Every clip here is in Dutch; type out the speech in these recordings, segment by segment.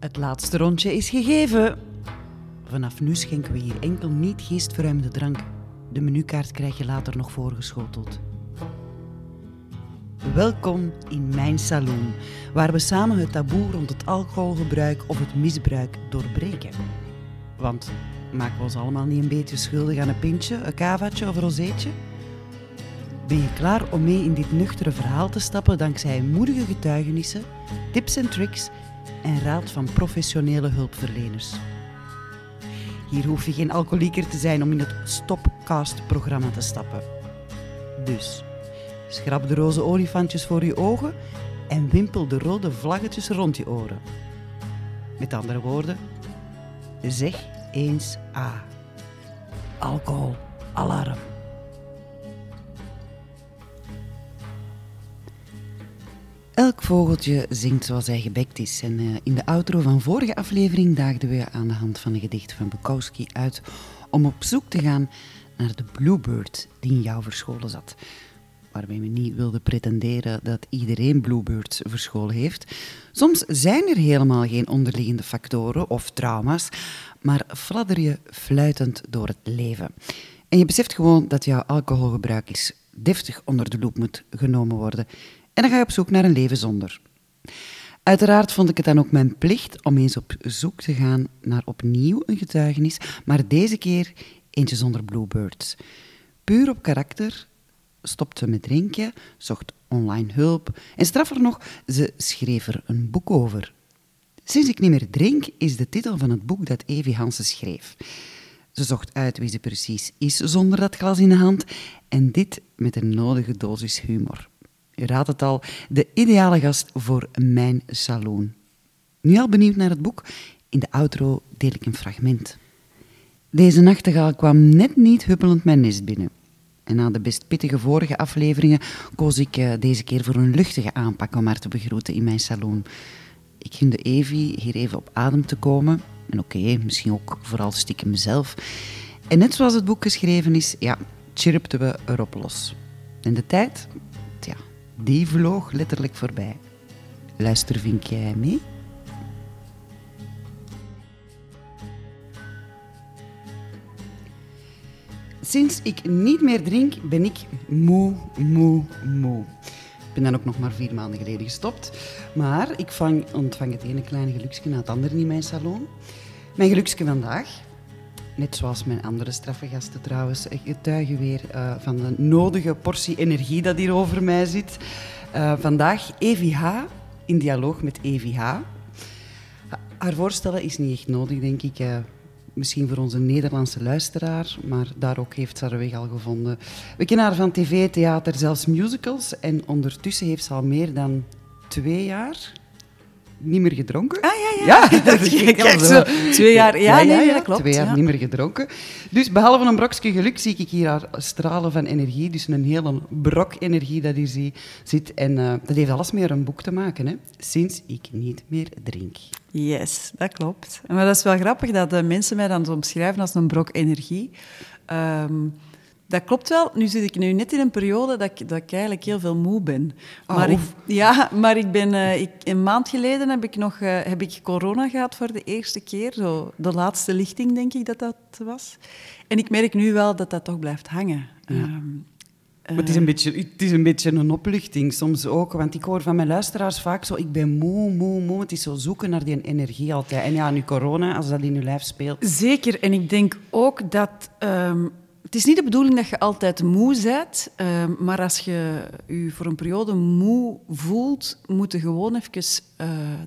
Het laatste rondje is gegeven. Vanaf nu schenken we hier enkel niet geestverruimde drank. De menukaart krijg je later nog voorgeschoteld. Welkom in mijn saloon, waar we samen het taboe rond het alcoholgebruik of het misbruik doorbreken. Want maken we ons allemaal niet een beetje schuldig aan een pintje, een kavaatje of een rozeetje? Ben je klaar om mee in dit nuchtere verhaal te stappen dankzij moedige getuigenissen, tips en tricks en raad van professionele hulpverleners? Hier hoef je geen alcoholieker te zijn om in het Stopcast-programma te stappen. Dus, schrap de roze olifantjes voor je ogen en wimpel de rode vlaggetjes rond je oren. Met andere woorden, zeg eens A. Alcohol, alarm. Elk vogeltje zingt zoals hij gebekt is. En in de outro van vorige aflevering daagden we aan de hand van een gedicht van Bukowski uit om op zoek te gaan naar de bluebird die in jou verscholen zat. Waarmee we niet wilden pretenderen dat iedereen bluebirds verscholen heeft. Soms zijn er helemaal geen onderliggende factoren of trauma's, maar fladder je fluitend door het leven. En je beseft gewoon dat jouw alcoholgebruik is deftig onder de loep moet genomen worden. En dan ga je op zoek naar een leven zonder. Uiteraard vond ik het dan ook mijn plicht om eens op zoek te gaan naar opnieuw een getuigenis, maar deze keer eentje zonder bluebirds. Puur op karakter stopte met drinken, zocht online hulp en straffer nog, ze schreef er een boek over. Sinds ik niet meer drink is de titel van het boek dat Evi Hanssen schreef. Ze zocht uit wie ze precies is zonder dat glas in de hand en dit met een nodige dosis humor. U raadt het al, de ideale gast voor mijn saloon. Nu al benieuwd naar het boek? In de outro deel ik een fragment. Deze nachtegaal kwam net niet huppelend mijn nest binnen. En na de best pittige vorige afleveringen koos ik deze keer voor een luchtige aanpak om haar te begroeten in mijn saloon. Ik gunde Evi hier even op adem te komen. En oké, misschien ook vooral stiekem mezelf. En net zoals het boek geschreven is, ja, chirpten we erop los. En de tijd? Tja, die vloog letterlijk voorbij. Luister, vink jij mee? Sinds ik niet meer drink, ben ik moe, moe, moe. Ik ben dan ook nog maar 4 maanden geleden gestopt. Maar ik ontvang het ene kleine geluksje na het andere in mijn salon. Mijn geluksje vandaag, net zoals mijn andere straffe gasten trouwens, getuigen weer van de nodige portie energie dat hier over mij zit. Vandaag Evi H. in dialoog met Evi H. Haar voorstellen is niet echt nodig, denk ik. Misschien voor onze Nederlandse luisteraar, maar daar ook heeft ze haar weg al gevonden. We kennen haar van tv, theater, zelfs musicals. En ondertussen heeft ze al meer dan 2 jaar niet meer gedronken. Ah, ja, ja. Ja, dat is gek. 2 jaar, ja, nee, ja, klopt. 2 jaar ja. Niet meer gedronken. Dus behalve een brokje geluk zie ik hier haar stralen van energie. Dus een hele brok energie dat hier zit. En dat heeft alles meer een boek te maken, hè. Sinds ik niet meer drink. Yes, dat klopt. Maar dat is wel grappig dat de mensen mij dan omschrijven als een brok energie. Dat klopt wel. Nu zit ik net in een periode dat ik eigenlijk heel veel moe ben. Maar een maand geleden heb ik corona gehad voor de eerste keer. Zo, de laatste lichting, denk ik dat was. En ik merk nu wel dat dat toch blijft hangen. Ja. Maar het is een beetje een opluchting soms ook. Want ik hoor van mijn luisteraars vaak zo, ik ben moe, moe, moe. Het is zo zoeken naar die energie altijd. En ja, nu corona, als dat in je lijf speelt. Zeker. En ik denk ook dat... Het is niet de bedoeling dat je altijd moe bent, maar als je je voor een periode moe voelt, moet je gewoon even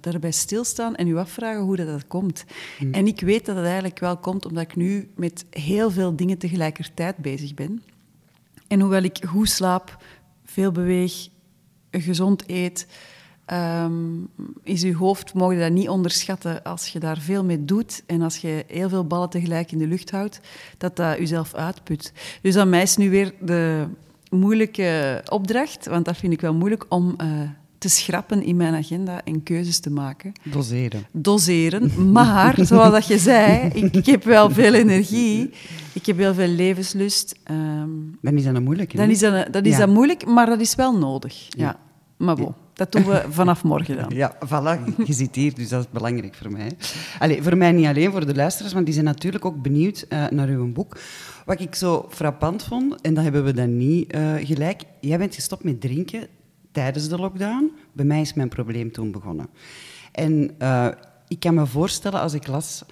daarbij stilstaan en je afvragen hoe dat komt. Mm. En ik weet dat het eigenlijk wel komt, omdat ik nu met heel veel dingen tegelijkertijd bezig ben. En hoewel ik goed slaap, veel beweeg, gezond eet, is je hoofd, mogen dat niet onderschatten, als je daar veel mee doet en als je heel veel ballen tegelijk in de lucht houdt, dat dat jezelf uitput. Dus aan mij is nu weer de moeilijke opdracht, want dat vind ik wel moeilijk, om te schrappen in mijn agenda en keuzes te maken. Doseren, maar zoals dat je zei, ik heb wel veel energie, ik heb heel veel levenslust. Dan is dat moeilijk, hè? Dan is dat moeilijk, maar dat is wel nodig, ja. Maar bon, dat doen we vanaf morgen dan. Ja, voilà, je zit hier, dus dat is belangrijk voor mij. Allee, voor mij niet alleen, voor de luisteraars, want die zijn natuurlijk ook benieuwd naar uw boek. Wat ik zo frappant vond, en dat hebben we dan niet gelijk, jij bent gestopt met drinken tijdens de lockdown. Bij mij is mijn probleem toen begonnen. En ik kan me voorstellen, als ik las...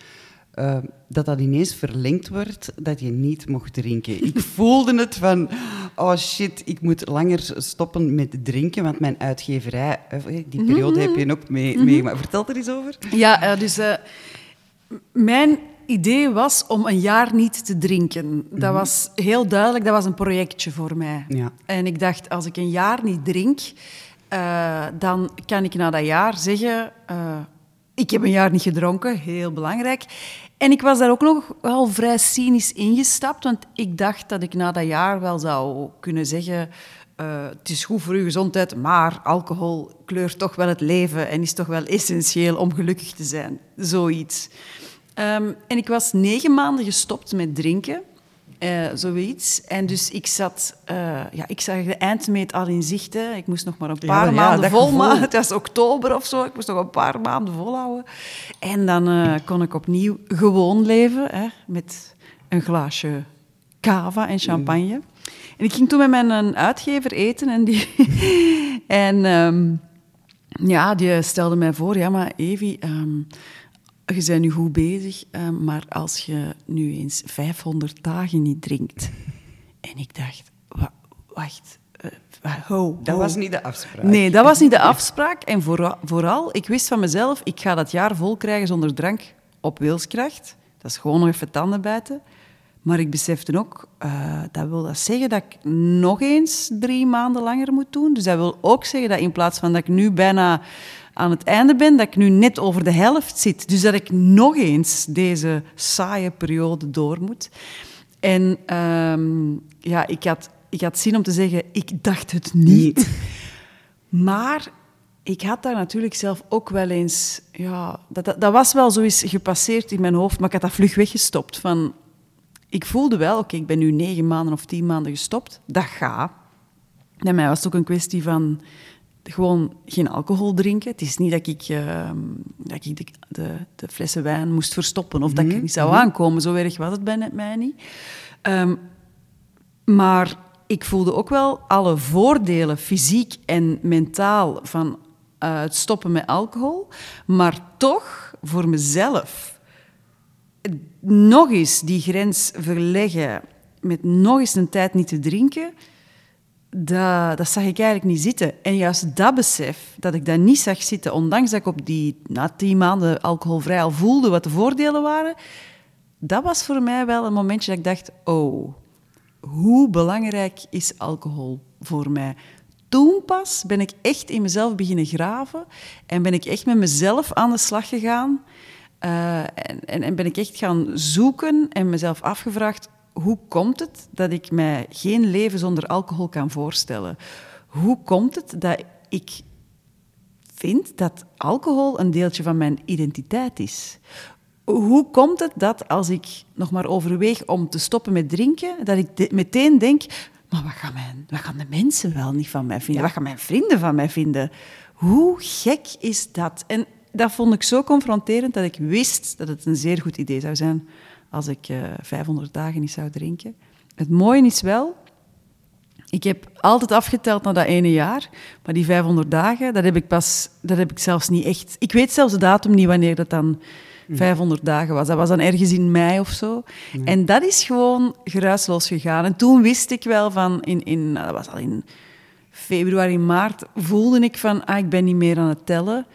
Dat ineens verlengd wordt, dat je niet mocht drinken. Ik voelde het van, oh shit, ik moet langer stoppen met drinken, want mijn uitgeverij, die periode heb je ook mee. Maar vertel er eens over. Ja, dus mijn idee was om een jaar niet te drinken. Dat was heel duidelijk, dat was een projectje voor mij. Ja. En ik dacht, als ik een jaar niet drink, dan kan ik na dat jaar zeggen... Ik heb een jaar niet gedronken, heel belangrijk. En ik was daar ook nog wel vrij cynisch ingestapt, want ik dacht dat ik na dat jaar wel zou kunnen zeggen... Het is goed voor uw gezondheid, maar alcohol kleurt toch wel het leven en is toch wel essentieel om gelukkig te zijn. Zoiets. En ik was 9 maanden gestopt met drinken, zoiets. En dus ik zat... Ik zag de eindmeet al in zicht. Hè. Ik moest nog maar een paar maanden volmaken. Het was oktober of zo. Ik moest nog een paar maanden volhouden. En dan kon ik opnieuw gewoon leven. Hè, met een glaasje cava en champagne. En ik ging toen met mijn uitgever eten. En die... die stelde mij voor... Ja, maar Evi... Je bent nu goed bezig, maar als je nu eens 500 dagen niet drinkt... En ik dacht, wacht... Dat was niet de afspraak. Nee, dat was niet de afspraak. En vooral, ik wist van mezelf... Ik ga dat jaar vol krijgen zonder drank op wilskracht. Dat is gewoon nog even tanden bijten. Maar ik besefte ook... Dat wil dat zeggen dat ik nog eens 3 maanden langer moet doen. Dus dat wil ook zeggen dat in plaats van dat ik nu bijna... aan het einde ben, dat ik nu net over de helft zit. Dus dat ik nog eens deze saaie periode door moet. En ik had zin om te zeggen, ik dacht het niet. Maar ik had daar natuurlijk zelf ook wel eens... Ja, dat was wel zoiets gepasseerd in mijn hoofd, maar ik had dat vlug weggestopt. Van, ik voelde wel, oké, ik ben nu 9 maanden of 10 maanden gestopt. Dat gaat. Bij mij was het ook een kwestie van... Gewoon geen alcohol drinken. Het is niet dat ik de flessen wijn moest verstoppen of dat ik niet zou aankomen. Zo erg was het bij mij niet. Maar ik voelde ook wel alle voordelen, fysiek en mentaal, van het stoppen met alcohol. Maar toch voor mezelf nog eens die grens verleggen met nog eens een tijd niet te drinken... Dat zag ik eigenlijk niet zitten. En juist dat besef, dat ik dat niet zag zitten, ondanks dat ik op die 10 maanden alcoholvrij al voelde wat de voordelen waren, dat was voor mij wel een momentje dat ik dacht, oh, hoe belangrijk is alcohol voor mij? Toen pas ben ik echt in mezelf beginnen graven en ben ik echt met mezelf aan de slag gegaan en ben ik echt gaan zoeken en mezelf afgevraagd, hoe komt het dat ik mij geen leven zonder alcohol kan voorstellen? Hoe komt het dat ik vind dat alcohol een deeltje van mijn identiteit is? Hoe komt het dat als ik nog maar overweeg om te stoppen met drinken, dat ik meteen denk, maar wat gaan de mensen wel niet van mij vinden? Wat gaan mijn vrienden van mij vinden? Hoe gek is dat? En dat vond ik zo confronterend dat ik wist dat het een zeer goed idee zou zijn... als ik 500 dagen niet zou drinken. Het mooie is wel... Ik heb altijd afgeteld na dat ene jaar. Maar die 500 dagen, dat heb ik zelfs niet echt... Ik weet zelfs de datum niet wanneer dat dan 500 dagen was. Dat was dan ergens in mei of zo. Ja. En dat is gewoon geruisloos gegaan. En toen wist ik wel van... dat was al in februari, maart... voelde ik van, ik ben niet meer aan het tellen...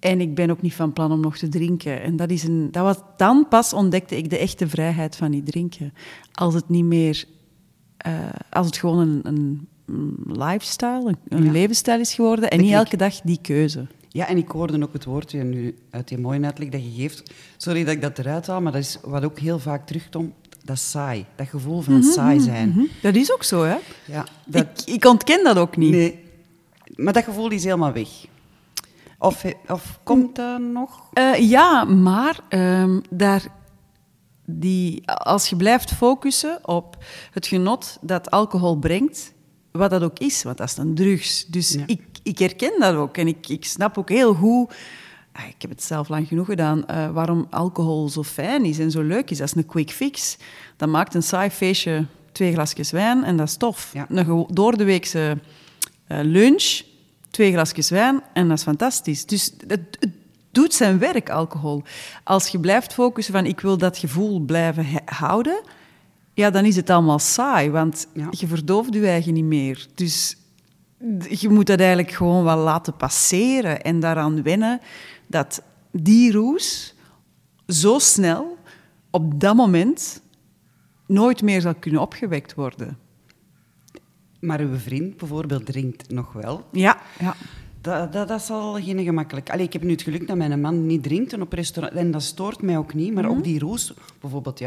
En ik ben ook niet van plan om nog te drinken. En dan pas ontdekte ik de echte vrijheid van niet drinken. Als het niet meer... Als het gewoon een lifestyle, een levensstijl is geworden. En niet elke dag die keuze. Ja, en ik hoorde ook het woord nu uit die mooie uitleg dat je geeft. Sorry dat ik dat eruit haal, maar dat is wat ook heel vaak terugkomt. Dat is saai. Dat gevoel van saai zijn. Dat is ook zo, hè? Ja, dat... ik ontken dat ook niet. Nee. Maar dat gevoel is helemaal weg. Of komt dat nog? Als je blijft focussen op het genot dat alcohol brengt, wat dat ook is, want dat is dan drugs. Dus ik ik herken dat ook. En ik snap ook heel goed... Ik heb het zelf lang genoeg gedaan. Waarom alcohol zo fijn is en zo leuk is. Dat is een quick fix. Dat maakt een saai feestje 2 glasjes wijn en dat is tof. Ja. Een doordeweekse lunch, 2 glasjes wijn en dat is fantastisch. Dus het doet zijn werk, alcohol. Als je blijft focussen van ik wil dat gevoel blijven houden... Ja, dan is het allemaal saai, want je verdooft je eigen niet meer. Dus je moet dat eigenlijk gewoon wel laten passeren en daaraan wennen dat die roes zo snel, op dat moment, nooit meer zal kunnen opgewekt worden. Maar uw vriend bijvoorbeeld drinkt nog wel. Ja. Dat is al geen gemakkelijk. Allee, ik heb nu het geluk dat mijn man niet drinkt en op restaurant... En dat stoort mij ook niet, maar ook die roes... Bijvoorbeeld,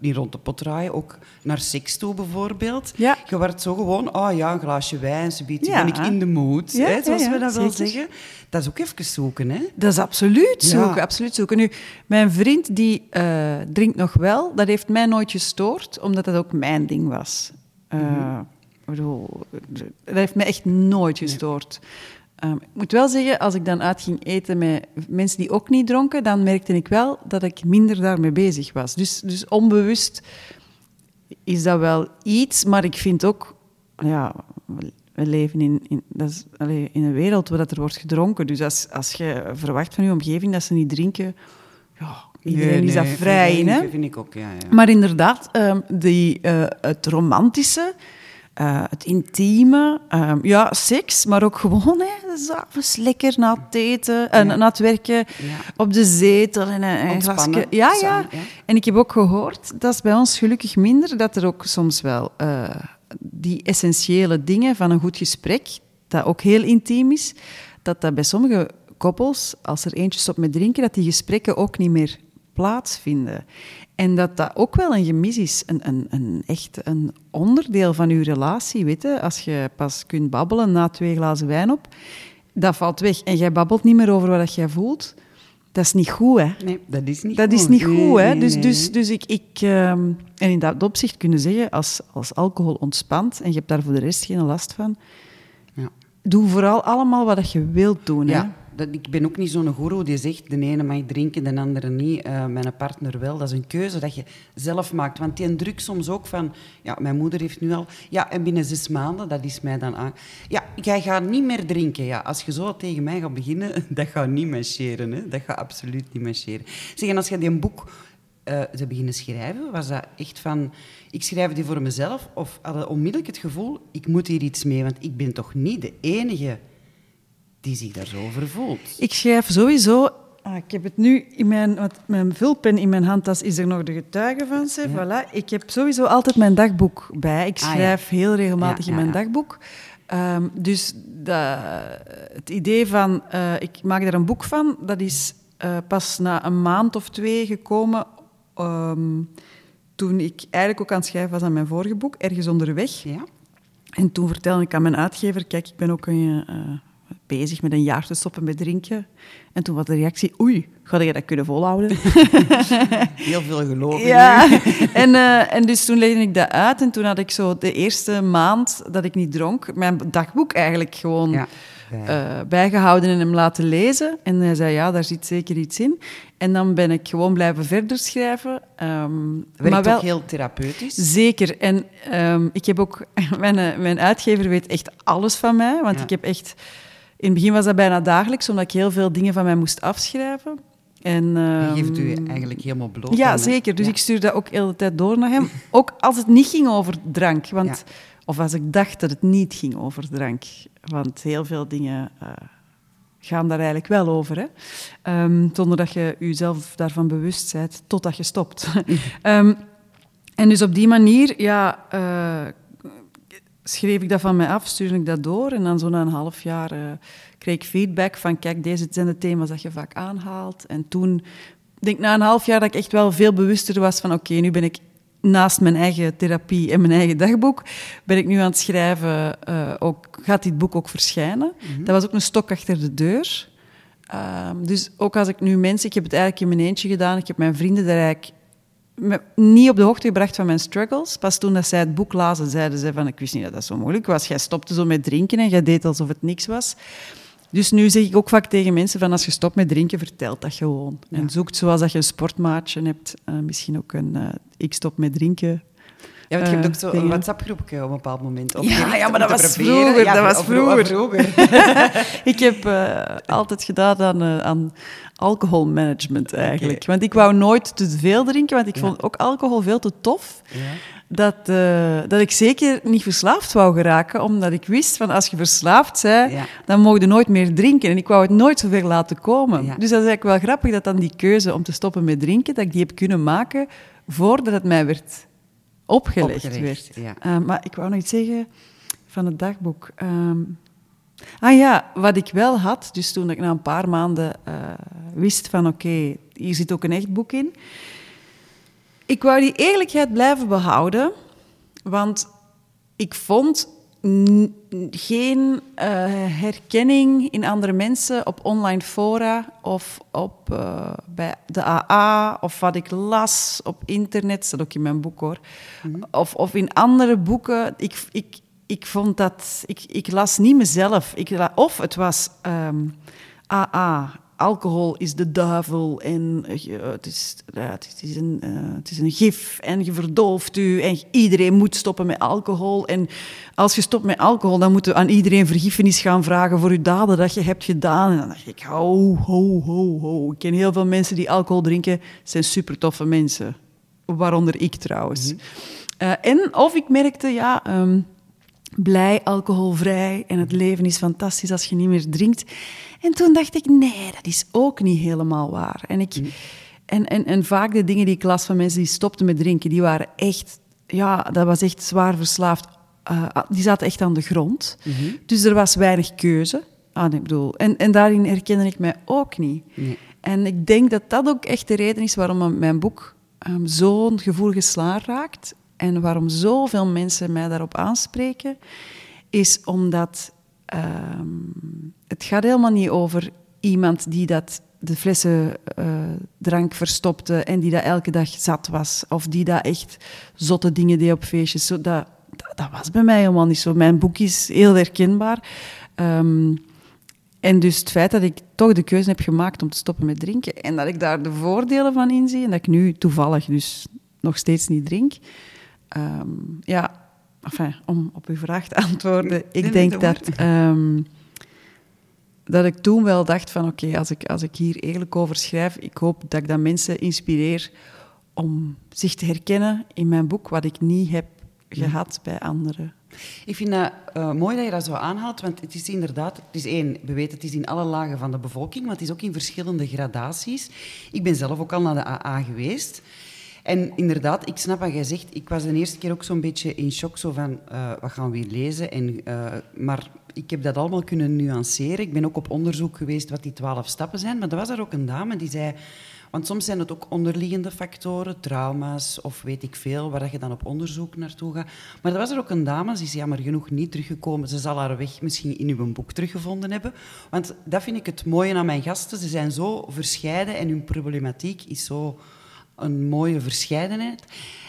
niet rond de pot draaien, ook naar seks toe bijvoorbeeld. Ja. Je wordt zo gewoon, een glaasje wijn, ben ik in de mood, we dat wel zeggen. Dat is ook even zoeken, hè? Dat is absoluut zoeken, absoluut zoeken. Nu, mijn vriend, die drinkt nog wel, dat heeft mij nooit gestoord, omdat dat ook mijn ding was. Dat heeft mij echt nooit gestoord. Ik moet wel zeggen, als ik dan uitging eten met mensen die ook niet dronken, dan merkte ik wel dat ik minder daarmee bezig was. Dus onbewust is dat wel iets, maar ik vind ook... Ja, we leven in een wereld waar er wordt gedronken. Dus als je verwacht van je omgeving dat ze niet drinken... Ja, iedereen is daar vrij in, hè? Dat vind ik ook, ja. Maar inderdaad, het romantische... het intieme, seks, maar ook gewoon, hè, s'avonds lekker na het eten, na het werken, op de zetel en een glasje. Ja. En ik heb ook gehoord, dat is bij ons gelukkig minder, dat er ook soms wel die essentiële dingen van een goed gesprek, dat ook heel intiem is, dat bij sommige koppels, als er eentje stopt met drinken, dat die gesprekken ook niet meer plaatsvinden. En dat dat ook wel een gemis is, echt een onderdeel van uw relatie. Weet je? Als je pas kunt babbelen na 2 glazen wijn op, dat valt weg. En jij babbelt niet meer over wat jij voelt. Dat is niet goed, hè? Nee, dat is niet goed. Dus en in dat opzicht kunnen zeggen, als alcohol ontspant en je hebt daar voor de rest geen last van, doe vooral allemaal wat je wilt doen, hè? Ja. Ik ben ook niet zo'n goeroe die zegt, de ene mag drinken, de andere niet. Mijn partner wel. Dat is een keuze dat je zelf maakt. Want die druk soms ook van... Ja, mijn moeder heeft nu al... Ja, en binnen 6 maanden, dat is mij dan aan... Ja, jij gaat niet meer drinken. Ja, als je zo tegen mij gaat beginnen, dat gaat niet marcheren. Hè? Dat gaat absoluut niet marcheren. Zeg, en als je die een boek... ze beginnen schrijven, was dat echt van... Ik schrijf die voor mezelf, of had onmiddellijk het gevoel... Ik moet hier iets mee, want ik ben toch niet de enige... die zich daar zo over voelt. Ik schrijf sowieso... ik heb het nu in mijn vulpen in mijn handtas is er nog de getuige van. Voilà. Ik heb sowieso altijd mijn dagboek bij. Ik schrijf heel regelmatig in mijn dagboek. Dus het idee van... ik maak daar een boek van. Dat is pas na een maand of 2 gekomen... toen ik eigenlijk ook aan het schrijven was aan mijn vorige boek. Ergens onderweg. Ja. En toen vertelde ik aan mijn uitgever... Kijk, ik ben ook een... bezig met een jaar te stoppen met drinken. En toen was de reactie, ga je dat kunnen volhouden? Heel veel geloof in. Ja, en dus toen legde ik dat uit. En toen had ik zo de eerste maand dat ik niet dronk, mijn dagboek eigenlijk gewoon bijgehouden en hem laten lezen. En hij zei, daar zit zeker iets in. En dan ben ik gewoon blijven verder schrijven. Werkt maar wel ook heel therapeutisch. Zeker. En ik heb ook... Mijn uitgever weet echt alles van mij. Want ik heb echt... In het begin was dat bijna dagelijks, omdat ik heel veel dingen van mij moest afschrijven. En je geeft u eigenlijk helemaal bloot. Ja, zeker. Dus ik stuur dat ook de hele tijd door naar hem. Ook als het niet ging over drank. Want, of als ik dacht dat het niet ging over drank. Want heel veel dingen gaan daar eigenlijk wel over. Hè? Zonder dat je jezelf daarvan bewust bent, totdat je stopt. En dus op die manier... schreef ik dat van mij af, stuurde ik dat door. En dan zo na een half jaar kreeg ik feedback van... Kijk, deze zijn de thema's dat je vaak aanhaalt. En toen, denk ik na een half jaar, dat ik echt wel veel bewuster was van... Oké, nu ben ik naast mijn eigen therapie en mijn eigen dagboek... ben ik nu aan het schrijven, gaat dit boek ook verschijnen? Mm-hmm. Dat was ook een stok achter de deur. Dus ook als ik nu mensen... Ik heb het eigenlijk in mijn eentje gedaan. Ik heb mijn vrienden daar eigenlijk niet op de hoogte gebracht van mijn struggles. Pas toen dat zij het boek lazen, zeiden ze van... Ik wist niet dat dat zo moeilijk was. Jij stopte zo met drinken en jij deed alsof het niks was. Dus nu zeg ik ook vaak tegen mensen van... Als je stopt met drinken, vertel dat gewoon. Ja. En zoek, zoals dat je een sportmaatje hebt, misschien ook een... ik stop met drinken... Ja, want je hebt ook zo een WhatsApp-groepje op een bepaald moment opgericht. Ja, maar dat was vroeger. Ja, dat was vroeger. Ik heb altijd gedaan aan alcoholmanagement eigenlijk. Okay. Want ik wou nooit te veel drinken, want ik vond ook alcohol veel te tof. Ja. Dat ik zeker niet verslaafd wou geraken, omdat ik wist van als je verslaafd bent, dan mocht je nooit meer drinken. En ik wou het nooit zoveel laten komen. Ja. Dus dat is eigenlijk wel grappig dat dan die keuze om te stoppen met drinken, dat ik die heb kunnen maken voordat het mij werd... Opgelegd werd. Ja. Maar ik wou nog iets zeggen van het dagboek. Wat ik wel had, dus toen ik na een paar maanden wist van oké, hier zit ook een echt boek in. Ik wou die eerlijkheid blijven behouden, want ik vond geen herkenning in andere mensen op online fora of op, bij de AA of wat ik las op internet, staat ook in mijn boek hoor, of in andere boeken. Ik vond dat... Ik las niet mezelf. Of het was AA, alcohol is de duivel en het is een gif en je verdooft u en iedereen moet stoppen met alcohol. En als je stopt met alcohol, dan moet je aan iedereen vergiffenis gaan vragen voor je daden dat je hebt gedaan. En dan dacht ik, ho. Ik ken heel veel mensen die alcohol drinken, zijn super toffe mensen. Waaronder ik trouwens. Of ik merkte, blij, alcoholvrij en het leven is fantastisch als je niet meer drinkt. En toen dacht ik, nee, dat is ook niet helemaal waar. En, en vaak de dingen die ik las van mensen die stopten met drinken, die waren echt, dat was echt zwaar verslaafd. Die zaten echt aan de grond. Mm-hmm. Dus er was weinig keuze. En daarin herkende ik mij ook niet. Nee. En ik denk dat dat ook echt de reden is waarom mijn boek zo'n gevoelige snaar raakt. En waarom zoveel mensen mij daarop aanspreken, is omdat het gaat helemaal niet over iemand die de flessen drank verstopte en die dat elke dag zat was. Of die dat echt zotte dingen deed op feestjes. Zo, dat was bij mij helemaal niet zo. Mijn boek is heel herkenbaar. En dus het feit dat ik toch de keuze heb gemaakt om te stoppen met drinken en dat ik daar de voordelen van inzie en dat ik nu toevallig dus nog steeds niet drink... om op uw vraag te antwoorden. Ik denk dat ik toen wel dacht van... Oké, als ik hier eerlijk over schrijf... Ik hoop dat ik dan mensen inspireer om zich te herkennen in mijn boek... wat ik niet heb gehad bij anderen. Ik vind dat mooi dat je dat zo aanhaalt, want het is inderdaad... we weten het is in alle lagen van de bevolking... maar het is ook in verschillende gradaties. Ik ben zelf ook al naar de AA geweest... En inderdaad, ik snap wat jij zegt. Ik was de eerste keer ook zo'n beetje in shock. Zo van, wat gaan we hier lezen? Maar ik heb dat allemaal kunnen nuanceren. Ik ben ook op onderzoek geweest wat die 12 stappen zijn. Maar er was er ook een dame die zei... Want soms zijn het ook onderliggende factoren, trauma's of weet ik veel, waar je dan op onderzoek naartoe gaat. Maar er was er ook een dame, die is jammer genoeg niet teruggekomen. Ze zal haar weg misschien in uw boek teruggevonden hebben. Want dat vind ik het mooie aan mijn gasten. Ze zijn zo verscheiden en hun problematiek is zo... een mooie verscheidenheid.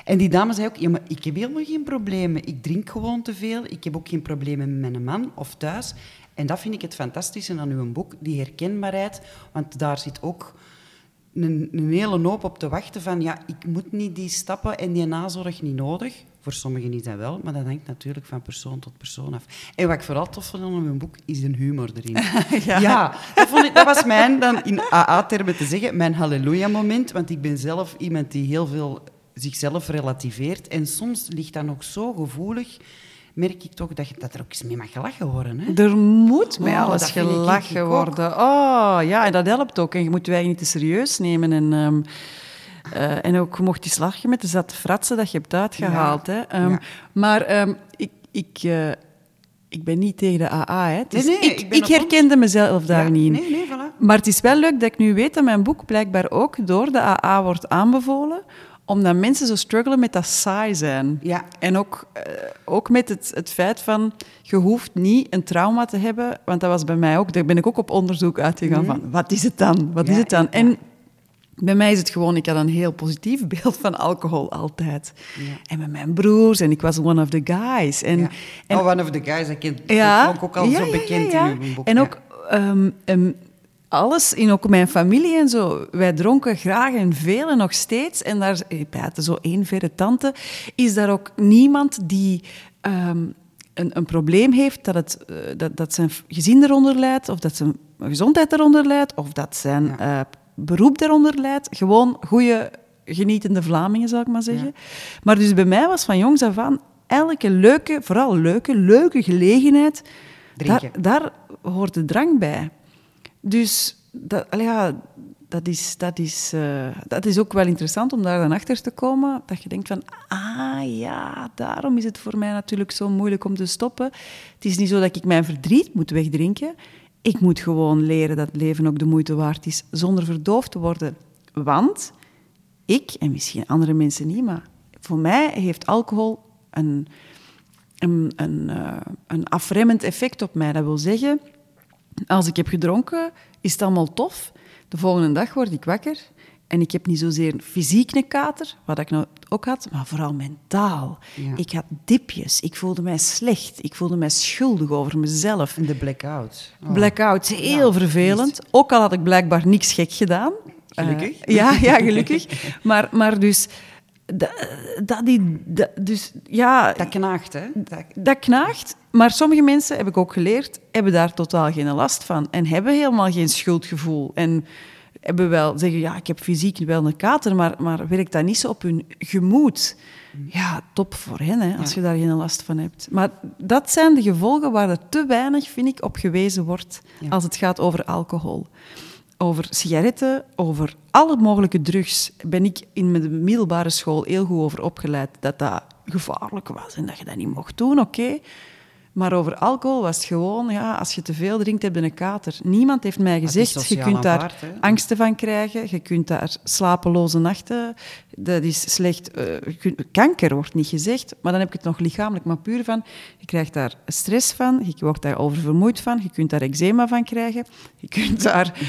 En die dame zei ook, maar ik heb helemaal geen problemen. Ik drink gewoon te veel. Ik heb ook geen problemen met mijn man of thuis. En dat vind ik het fantastische aan uw boek, die herkenbaarheid. Want daar zit ook een hele hoop op te wachten van, ik moet niet die stappen en die nazorg niet nodig. Voor sommigen is dat wel, maar dat hangt natuurlijk van persoon tot persoon af. En wat ik vooral tof vond aan mijn boek, is een humor erin. Dat was mijn, dan in AA-termen te zeggen, mijn halleluja-moment. Want ik ben zelf iemand die heel veel zichzelf relativeert. En soms ligt dat nog zo gevoelig, merk ik toch dat er ook eens mee mag gelachen worden. Hè? Er moet met alles gelachen worden. En dat helpt ook. En je moet je eigenlijk niet te serieus nemen en... en ook mocht die slagje met de zat fratsen dat je hebt uitgehaald. Hè? Maar ik ben niet tegen de AA. Hè. Ik herkende mezelf daar niet in. Nee, voilà. Maar het is wel leuk dat ik nu weet dat mijn boek blijkbaar ook door de AA wordt aanbevolen... omdat mensen zo struggelen met dat saai zijn. Ja. En ook met het feit van... je hoeft niet een trauma te hebben. Want dat was bij mij ook... daar ben ik ook op onderzoek uitgegaan van... wat is het dan? Wat is het dan? En... Bij mij is het gewoon, ik had een heel positief beeld van alcohol altijd. Ja. En met mijn broers, en ik was one of the guys. En, ja. En, oh, one of the guys, dat klonk ook al zo bekend in uw boek. En ook alles, in ook mijn familie en zo, wij dronken graag en veel en nog steeds. En daar, buiten zo één verre tante, is daar ook niemand die... Een probleem heeft dat zijn gezin eronder leidt, of dat zijn gezondheid eronder leidt, of dat zijn beroep eronder leidt. Gewoon goede, genietende Vlamingen, zou ik maar zeggen. Ja. Maar dus bij mij was van jongs af aan elke leuke, vooral leuke gelegenheid, daar hoort de drank bij. Dus dat is ook wel interessant om daar dan achter te komen. Dat je denkt van, daarom is het voor mij natuurlijk zo moeilijk om te stoppen. Het is niet zo dat ik mijn verdriet moet wegdrinken. Ik moet gewoon leren dat het leven ook de moeite waard is zonder verdoofd te worden. Want ik, en misschien andere mensen niet, maar voor mij heeft alcohol een afremmend effect op mij. Dat wil zeggen, als ik heb gedronken, is het allemaal tof. De volgende dag word ik wakker en ik heb niet zozeer fysiek een kater, wat ik nou ook had, maar vooral mentaal. Ja. Ik had dipjes, ik voelde mij slecht, ik voelde mij schuldig over mezelf. En de blackouts. Oh. Blackouts, heel vervelend. Liefst. Ook al had ik blijkbaar niks gek gedaan. Gelukkig. Gelukkig. Maar dus... Dat knaagt, hè? Dat knaagt, maar sommige mensen, heb ik ook geleerd, hebben daar totaal geen last van en hebben helemaal geen schuldgevoel. En hebben wel, zeggen, ik heb fysiek wel een kater, maar werkt dat niet zo op hun gemoed. Ja, top voor hen, hè, als je daar geen last van hebt. Maar dat zijn de gevolgen waar er te weinig, vind ik, op gewezen wordt als het gaat over alcohol. Over sigaretten, over alle mogelijke drugs ben ik in de middelbare school heel goed over opgeleid dat dat gevaarlijk was en dat je dat niet mocht doen, oké. Maar over alcohol was het gewoon, als je te veel drinkt, heb je een kater. Niemand heeft mij gezegd, je kunt daar angsten van krijgen, je kunt daar slapeloze nachten, dat is slecht, kanker wordt niet gezegd, maar dan heb ik het nog lichamelijk maar puur van, je krijgt daar stress van, je wordt daar oververmoeid van, je kunt daar eczema van krijgen, je kunt daar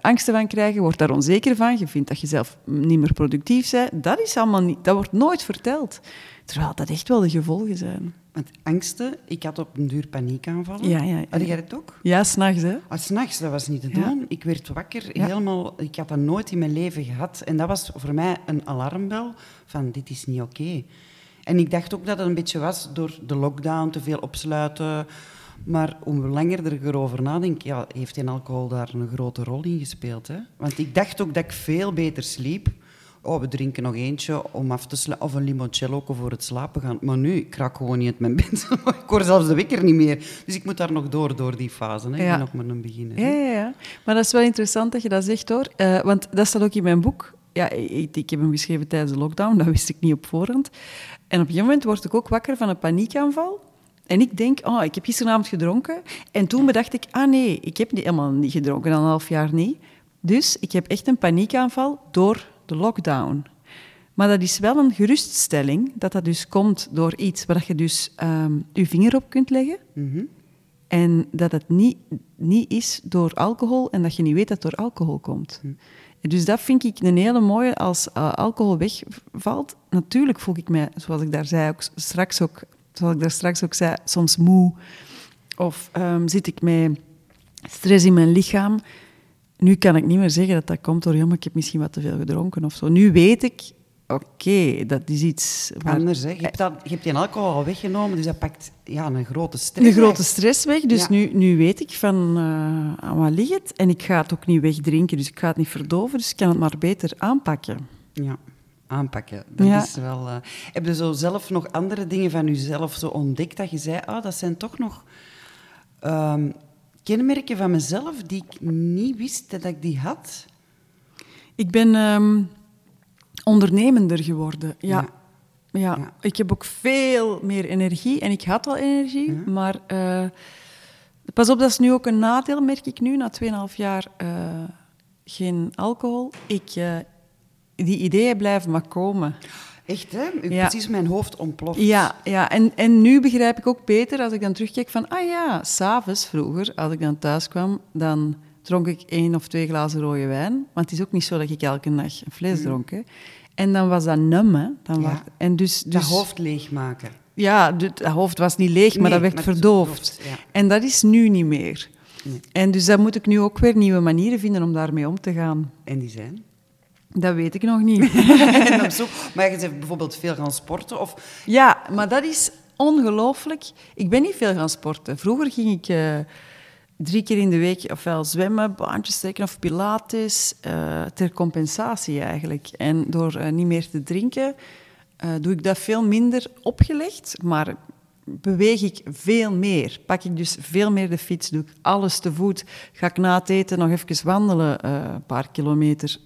angsten van krijgen, wordt daar onzeker van, je vindt dat je zelf niet meer productief bent, dat is allemaal niet, dat wordt nooit verteld. Terwijl dat echt wel de gevolgen zijn. Want angsten, ik had op een duur paniekaanvallen. Ja. Had jij dat ook? Ja, 's nachts, hè? Ah, 's nachts, dat was niet te doen. Ja. Ik werd wakker, helemaal... Ik had dat nooit in mijn leven gehad. En dat was voor mij een alarmbel van, dit is niet oké. En ik dacht ook dat het een beetje was door de lockdown, te veel opsluiten. Maar hoe langer ik erover nadenk, heeft die alcohol daar een grote rol in gespeeld, hè? Want ik dacht ook dat ik veel beter sliep. Oh, we drinken nog eentje om af te sluiten. Of een limoncello voor het slapen gaan. Maar nu, ik raak gewoon niet uit mijn bed. Ik hoor zelfs de wekker niet meer. Dus ik moet daar nog door die fase. Hè. Ik ben nog maar een beginner. Ja. Maar dat is wel interessant dat je dat zegt, hoor. Want dat staat ook in mijn boek. Ja, ik heb hem geschreven tijdens de lockdown. Dat wist ik niet op voorhand. En op een moment word ik ook wakker van een paniekaanval. En ik denk, ik heb gisteravond gedronken. En toen bedacht ik, nee, ik heb helemaal niet gedronken. Al een half jaar niet. Dus ik heb echt een paniekaanval door... de lockdown. Maar dat is wel een geruststelling, dat dus komt door iets waar je dus je vinger op kunt leggen. Mm-hmm. En dat het niet is door alcohol en dat je niet weet dat het door alcohol komt. Mm. Dus dat vind ik een hele mooie, als alcohol wegvalt. Natuurlijk voel ik mij, zoals ik daar straks ook zei, soms moe. Of zit ik met stress in mijn lichaam. Nu kan ik niet meer zeggen dat dat komt door, maar ik heb misschien wat te veel gedronken of zo. Nu weet ik, oké, dat is iets... Maar... anders, hè. Je hebt die alcohol al weggenomen, dus dat pakt een grote stress weg. Een grote stress weg, dus nu weet ik van aan wat ligt het. En ik ga het ook niet wegdrinken, dus ik ga het niet verdoven, dus ik kan het maar beter aanpakken. Ja, aanpakken. Dat is wel... Heb je zo zelf nog andere dingen van jezelf zo ontdekt, dat je zei, dat zijn toch nog... kenmerken van mezelf die ik niet wist dat ik die had? Ik ben ondernemender geworden. Ja. Ik heb ook veel meer energie. En ik had al energie, maar... pas op, dat is nu ook een nadeel, merk ik nu. Na 2,5 jaar geen alcohol. Die ideeën blijven maar komen. Echt, hè? Precies mijn hoofd ontploft. Ja. En nu begrijp ik ook beter, als ik dan terugkijk van... 's avonds vroeger, als ik dan thuis kwam, dan dronk ik 1 of 2 glazen rode wijn. Want het is ook niet zo dat ik elke dag een fles dronk. Hè. En dan was dat num, hè. Dan was, en dus, dat hoofd leegmaken. Ja, het hoofd was niet leeg, maar dat werd maar verdoofd. Ja. En dat is nu niet meer. Nee. En dus dan moet ik nu ook weer nieuwe manieren vinden om daarmee om te gaan. En die zijn? Dat weet ik nog niet. En op zoek. Maar je bent bijvoorbeeld veel gaan sporten? Of... Ja, maar dat is ongelooflijk. Ik ben niet veel gaan sporten. Vroeger ging ik 3 keer in de week ofwel zwemmen, baantjes trekken of pilates. Ter compensatie eigenlijk. En door niet meer te drinken doe ik dat veel minder opgelegd. Maar beweeg ik veel meer. Pak ik dus veel meer de fiets, doe ik alles te voet. Ga ik na het eten nog even wandelen, een paar kilometer.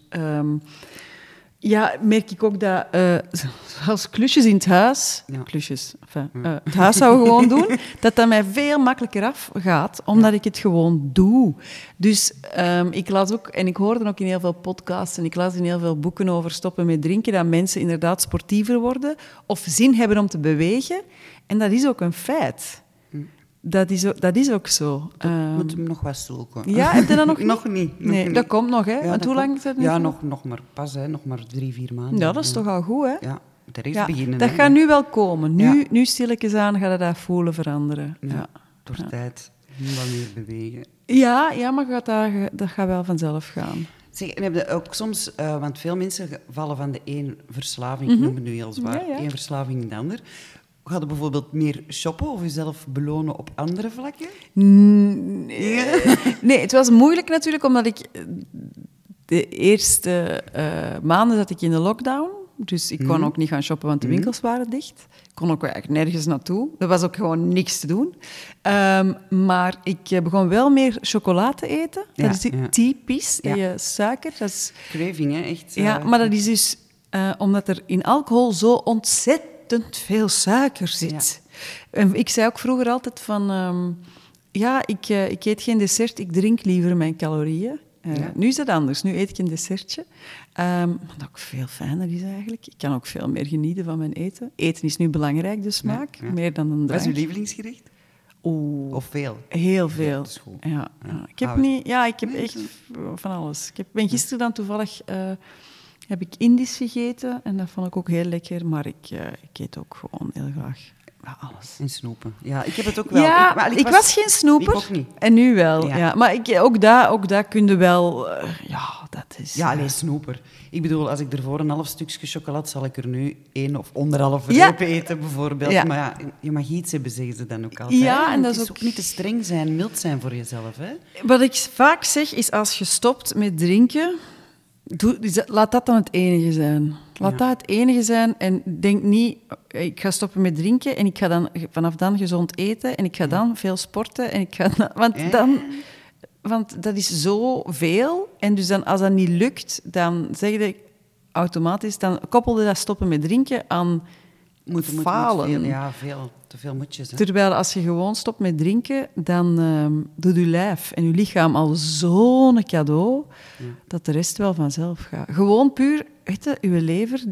Ja, merk ik ook dat, zoals klusjes in het huis... Ja. Klusjes, enfin, het huishouden gewoon doen. Dat dat mij veel makkelijker afgaat, omdat ik het gewoon doe. Dus ik las ook, en ik hoorde ook in heel veel podcasts... en ik las in heel veel boeken over stoppen met drinken... dat mensen inderdaad sportiever worden... of zin hebben om te bewegen. En dat is ook een feit. Dat is ook zo. Moet hem nog wat zoeken. Ja, heb je dat nog niet? Nog niet. Dat komt nog, hè? Ja, want hoe lang is dat nu? Ja, nog maar 3-4 maanden. Ja, dat is toch al goed, hè? Ja, er is beginnen. Dat gaat nu wel komen. Nu stilletjes aan gaat dat voelen veranderen. Ja. Door tijd. Nu wat meer bewegen. Ja, maar dat gaat wel vanzelf gaan. Zeg, en heb je ook soms... want veel mensen vallen van de één verslaving, ik noem het nu heel zwaar, één verslaving in de ander... Ga je bijvoorbeeld meer shoppen of jezelf belonen op andere vlakken? Nee, het was moeilijk natuurlijk, omdat ik de eerste maanden zat ik in de lockdown. Dus ik kon ook niet gaan shoppen, want de winkels waren dicht. Ik kon ook eigenlijk nergens naartoe. Er was ook gewoon niks te doen. Maar ik begon wel meer chocolade te eten. Dat is typisch, die suiker. Dat is... Craving, hè? Echt. Ja, maar dat is dus omdat er in alcohol zo ontzettend... veel suiker zit. Ja. En ik zei ook vroeger altijd van... ik eet geen dessert, ik drink liever mijn calorieën. Nu is dat anders, nu eet ik een dessertje. Wat ook veel fijner is eigenlijk. Ik kan ook veel meer genieten van mijn eten. Eten is nu belangrijk, de smaak, meer dan een drank. Wat is uw lievelingsgerecht? Of veel? Heel veel. Ja, dat is goed. Ja. Ik heb echt van alles. Ik ben gisteren dan toevallig... heb ik Indisch gegeten en dat vond ik ook heel lekker, maar ik eet ook gewoon heel graag alles. En snoepen. Ja, ik heb het ook wel. Ja, ik was geen snoeper. Ik ook niet. En nu wel. Ja. Maar ook dat kun je wel... dat is... Ja, alleen snoeper. Ik bedoel, als ik ervoor een half stukje chocolade, zal ik er nu 1 of 1,5 reep eten, bijvoorbeeld. Ja. Maar ja, je mag iets hebben, zeggen ze dan ook altijd. Ja, en dat is ook niet te streng zijn, mild zijn voor jezelf. Hè? Wat ik vaak zeg, is als je stopt met drinken... laat dat dan het enige zijn. Laat dat het enige zijn en denk niet... Ik ga stoppen met drinken en ik ga dan vanaf dan gezond eten en ik ga dan veel sporten. En ik ga want dat is zoveel. En dus dan, als dat niet lukt, dan zeg je automatisch... Dan koppelde dat stoppen met drinken aan falen. Te veel moetjes. Hè? Terwijl als je gewoon stopt met drinken, dan doet je lijf en je lichaam al zo'n cadeau dat de rest wel vanzelf gaat. Gewoon puur, weet je, je lever...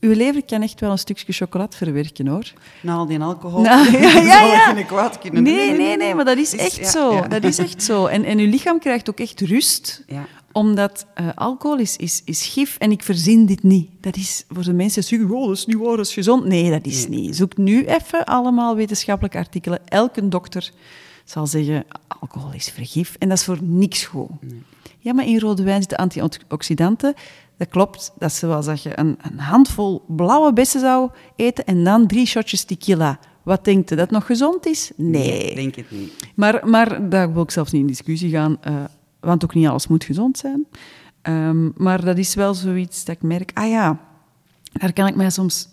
Uw lever kan echt wel een stukje chocolade verwerken, hoor. Na al die alcohol. Nee, maar dat is echt zo. Ja. Dat is echt zo. En uw lichaam krijgt ook echt rust, omdat alcohol is gif. En ik verzin dit niet. Dat is voor de mensen die zeggen, oh, dat is niet waar, dat is gezond. Nee, dat is niet. Zoek nu even allemaal wetenschappelijke artikelen. Elke dokter zal zeggen, alcohol is vergif. En dat is voor niks goed. Nee. Ja, maar in rode wijn zitten antioxidanten... Dat klopt, dat is zoals dat je een handvol blauwe bessen zou eten en dan 3 shotjes tequila. Wat denkt u, dat nog gezond is? Nee. Ik denk het niet. Maar daar wil ik zelfs niet in discussie gaan, want ook niet alles moet gezond zijn. Maar dat is wel zoiets dat ik merk, daar kan ik mij soms,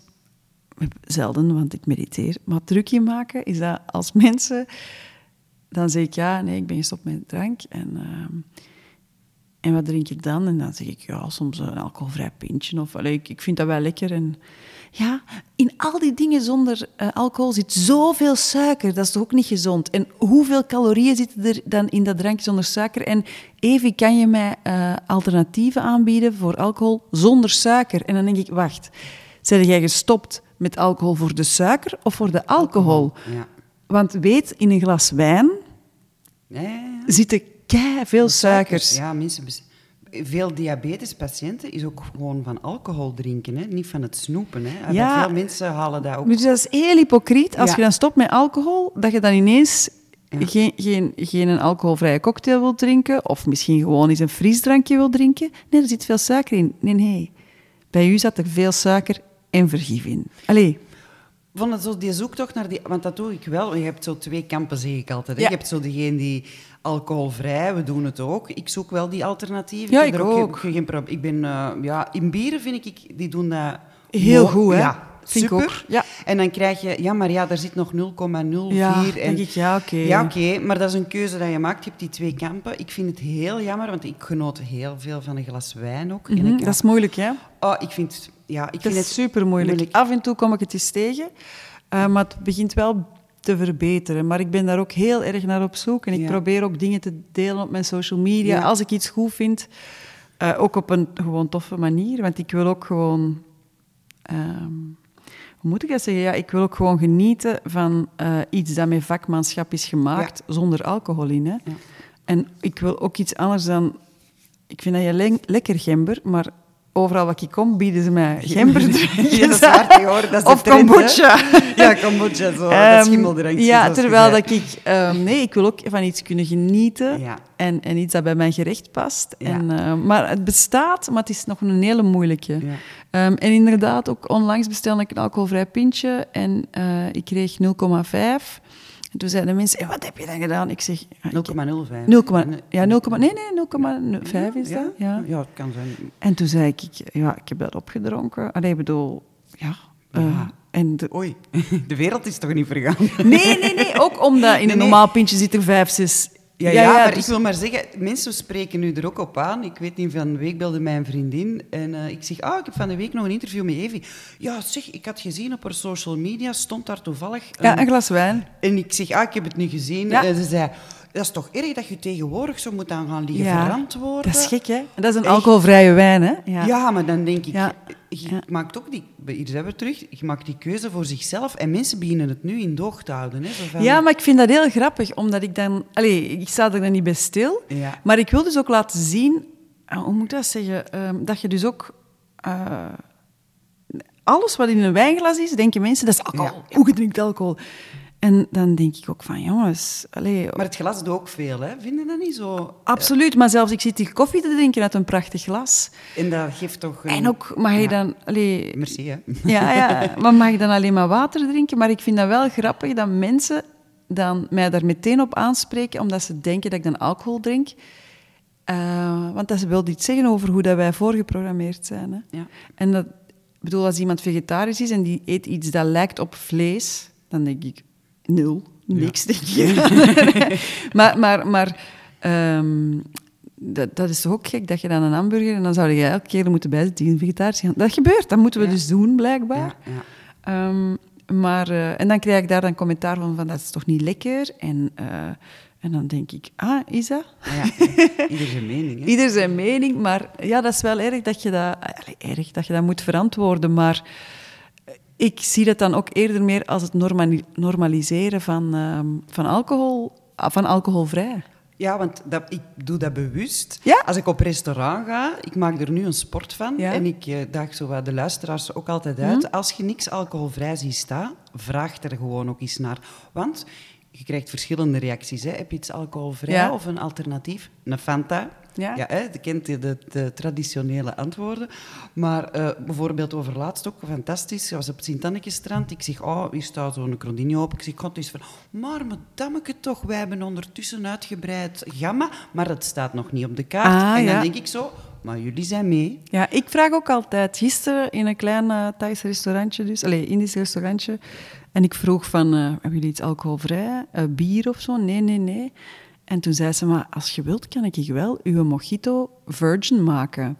zelden, want ik mediteer, maar het trucje maken is dat als mensen, dan zeg ik ik ben gestopt met drank en... En wat drink ik dan? En dan zeg ik, soms een alcoholvrij pintje. Of, ik vind dat wel lekker. En, in al die dingen zonder alcohol zit zoveel suiker. Dat is toch ook niet gezond? En hoeveel calorieën zitten er dan in dat drankje zonder suiker? En Evi, kan je mij alternatieven aanbieden voor alcohol zonder suiker? En dan denk ik, wacht. Zijn jij gestopt met alcohol voor de suiker of voor de alcohol? Ja. Want weet, in een glas wijn zitten veel suikers. Ja, mensen... Veel diabetespatiënten is ook gewoon van alcohol drinken, hè? Niet van het snoepen. Hè? Ja. Veel mensen halen dat ook. Dus dat is heel hypocriet. Als je dan stopt met alcohol, dat je dan ineens geen een alcoholvrije cocktail wilt drinken, of misschien gewoon eens een frisdrankje wilt drinken. Nee, er zit veel suiker in. Nee. Bij u zat er veel suiker en vergif in. Allee. Ik vond het zo, die zoektocht naar die... Want dat doe ik wel. Je hebt zo twee kampen, zeg ik altijd. Ja. Je hebt zo degene die... Alcoholvrij, we doen het ook. Ik zoek wel die alternatieven. Ja, ik ook. Ik ben... in bieren vind ik... Die doen dat... Heel goed, hè? Ja, vind super. Ik ook. Ja. En dan krijg je... Ja, maar ja, daar zit nog 0,04. Ja, denk ik, oké. Ja, oké. Maar dat is een keuze dat je maakt. Je hebt die twee kampen. Ik vind het heel jammer, want ik genoot heel veel van een glas wijn ook. Mm-hmm. En dat is moeilijk, hè? Oh, ik vind het super moeilijk. Af en toe kom ik het eens tegen. Maar het begint wel... te verbeteren. Maar ik ben daar ook heel erg naar op zoek. En ik probeer ook dingen te delen op mijn social media. Ja. Als ik iets goed vind. Ook op een gewoon toffe manier. Want ik wil ook gewoon... hoe moet ik dat zeggen? Ja, ik wil ook gewoon genieten van iets dat met vakmanschap is gemaakt. Ja. Zonder alcohol in. Hè? Ja. En ik wil ook iets anders dan... Ik vind dat je lekker gember, maar... Overal wat ik kom, bieden ze mij gemberdrankjes. Ja, dat is hard, hoor. Dat is of trend, kombucha. Hè? Ja, kombucha, zo. Dat schimmeldrankje. Ja, terwijl dat ik... ik wil ook van iets kunnen genieten. Ja. En iets dat bij mijn gerecht past. Ja. Maar het bestaat, maar het is nog een hele moeilijke. Ja. En inderdaad, ook onlangs bestelde ik een alcoholvrij pintje. En ik kreeg 0,5. En toen zeiden de mensen, wat heb je dan gedaan? Ik zeg... 0,05. 0,5 is dat. Ja, het kan zijn. En toen zei ik heb dat opgedronken. Oei, de wereld is toch niet vergaan? Nee, ook omdat in een normaal pintje zit er 5, 6... Ja, maar dus... ik wil maar zeggen, mensen spreken nu er ook op aan. Ik weet niet, van de week belde mijn vriendin en ik zeg, ik heb van de week nog een interview met Evi. Ja, zeg, ik had gezien op haar social media, stond daar toevallig... een glas wijn. En ik zeg, ik heb het niet gezien. Ja. En ze zei, dat is toch erg dat je tegenwoordig zo moet aan gaan liggen verantwoorden. Dat is gek, hè? Dat is een alcoholvrije wijn, hè? Ja, maar dan denk ik... Ja. Je maakt ook die... Hier zijn we terug. Je maakt die keuze voor zichzelf. En mensen beginnen het nu in doog te houden. Hè, zo van... Ja, maar ik vind dat heel grappig. Omdat ik dan... ik sta er dan niet bij stil. Ja. Maar ik wil dus ook laten zien... Hoe moet ik dat zeggen? Dat je dus ook... alles wat in een wijnglas is, denken mensen... Dat is alcohol. Ja. Hoe je drinkt alcohol. En dan denk ik ook van... Jongens... Maar het glas doet ook veel, hè? Vind je dat niet zo? Absoluut. Maar zelfs ik zit hier koffie te drinken uit een prachtig glas. En dat geeft toch... En ook mag je dan... Merci, hè? Ja. Maar mag je dan alleen maar water drinken? Maar ik vind dat wel grappig dat mensen dan mij daar meteen op aanspreken, omdat ze denken dat ik dan alcohol drink. Want dat wil iets zeggen over hoe dat wij voorgeprogrammeerd zijn. Hè? Ja. En dat... Ik bedoel, als iemand vegetarisch is en die eet iets dat lijkt op vlees, dan denk ik... Nul. Niks, denk je. Dat is toch ook gek, dat je dan een hamburger... En dan zou je elke keer er moeten bijzetten tegen vegetarisch gaan. Dat gebeurt, dat moeten we dus doen, blijkbaar. Ja. En dan krijg ik daar een commentaar van dat is toch niet lekker? En dan denk ik, is dat? Ja, ieder zijn mening. Hè? Ieder zijn mening, maar ja, dat is wel erg dat je dat... erg dat je dat moet verantwoorden, maar... Ik zie dat dan ook eerder meer als het normaliseren van alcohol, van alcoholvrij. Ja, want ik doe dat bewust. Ja? Als ik op restaurant ga, ik maak er nu een sport van. Ja? En ik daag zo de luisteraars ook altijd uit. Mm-hmm. Als je niks alcoholvrij ziet staan, vraag er gewoon ook eens naar. Want je krijgt verschillende reacties. Hè? Heb je iets alcoholvrij of een alternatief? Een Fanta. Ja, je kent de traditionele antwoorden. Maar bijvoorbeeld overlaatst ook, fantastisch, ik was op Sint-Annekestrand. Ik zeg, hier staat zo'n Crodinho op. Ik zeg, god, het is van, maar madammeke toch, wij hebben ondertussen uitgebreid gamma, maar dat staat nog niet op de kaart. Dan denk ik zo, maar jullie zijn mee. Ja, ik vraag ook altijd, gisteren in een klein Thais restaurantje, Indisch restaurantje, en ik vroeg van, hebben jullie iets alcoholvrij? Bier of zo? Nee. En toen zei ze, maar als je wilt, kan ik je wel uw mojito virgin maken.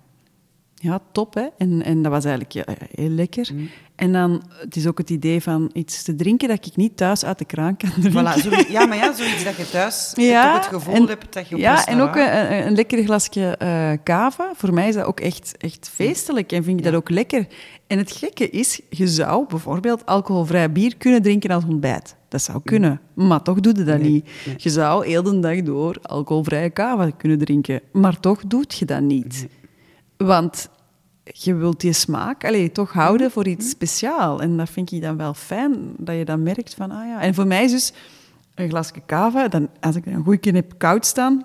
Ja, top, hè? En dat was eigenlijk heel lekker. Mm. En dan, het is ook het idee van iets te drinken dat ik niet thuis uit de kraan kan drinken. Voilà, zoiets dat je thuis het gevoel hebt dat je op restaurant... En ook een lekker glasje cava. Voor mij is dat ook echt feestelijk en vind ik dat ook lekker. En het gekke is, je zou bijvoorbeeld alcoholvrij bier kunnen drinken als ontbijt. Dat zou kunnen, maar toch doe je dat niet. Nee. Je zou heel de dag door alcoholvrije kava kunnen drinken, maar toch doe je dat niet. Nee. Want je wilt die smaak toch houden voor iets speciaals. En dat vind ik dan wel fijn, dat je dan merkt van, ah ja. En voor mij is dus een glasje kava, dan, als ik een goeie keer heb koud staan,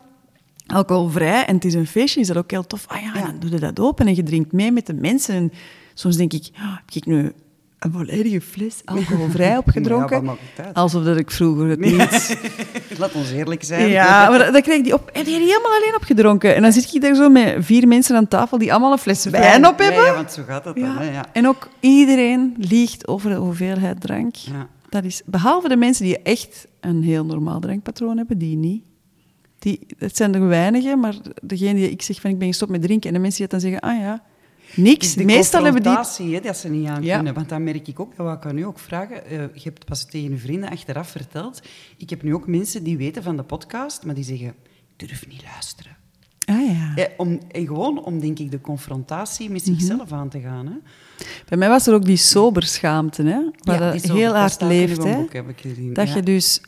alcoholvrij, en het is een feestje, is dat ook heel tof. Ah ja, dan doe je dat open en je drinkt mee met de mensen. En soms denk ik, heb ik nu een volledige fles alcoholvrij opgedronken. Ja, alsof dat ik vroeger het niet... Laat ons eerlijk zijn. Ja, maar dan krijg ik die helemaal alleen opgedronken. En dan zit ik daar zo met 4 mensen aan tafel die allemaal een fles wijn op hebben. Ja, want zo gaat dat dan. Hè, ja. En ook iedereen liegt over de hoeveelheid drank. Ja. Dat is, behalve de mensen die echt een heel normaal drankpatroon hebben, die niet. Het zijn er weinigen, maar degene die ik zeg van ik ben gestopt met drinken, en de mensen die dan zeggen, ah ja... Niks. De meestal hebben die... Hè, dat ze niet aan kunnen. Ja. Want dat merk ik ook. Wat ik kan nu ook vragen, je hebt pas tegen je vrienden achteraf verteld. Ik heb nu ook mensen die weten van de podcast, maar die zeggen, ik durf niet luisteren. Ah ja. Gewoon om, denk ik, de confrontatie met zichzelf aan te gaan. Hè. Bij mij was er ook die soberschaamte, hè. Waar dat heel hard leeft, hè. Dat je dus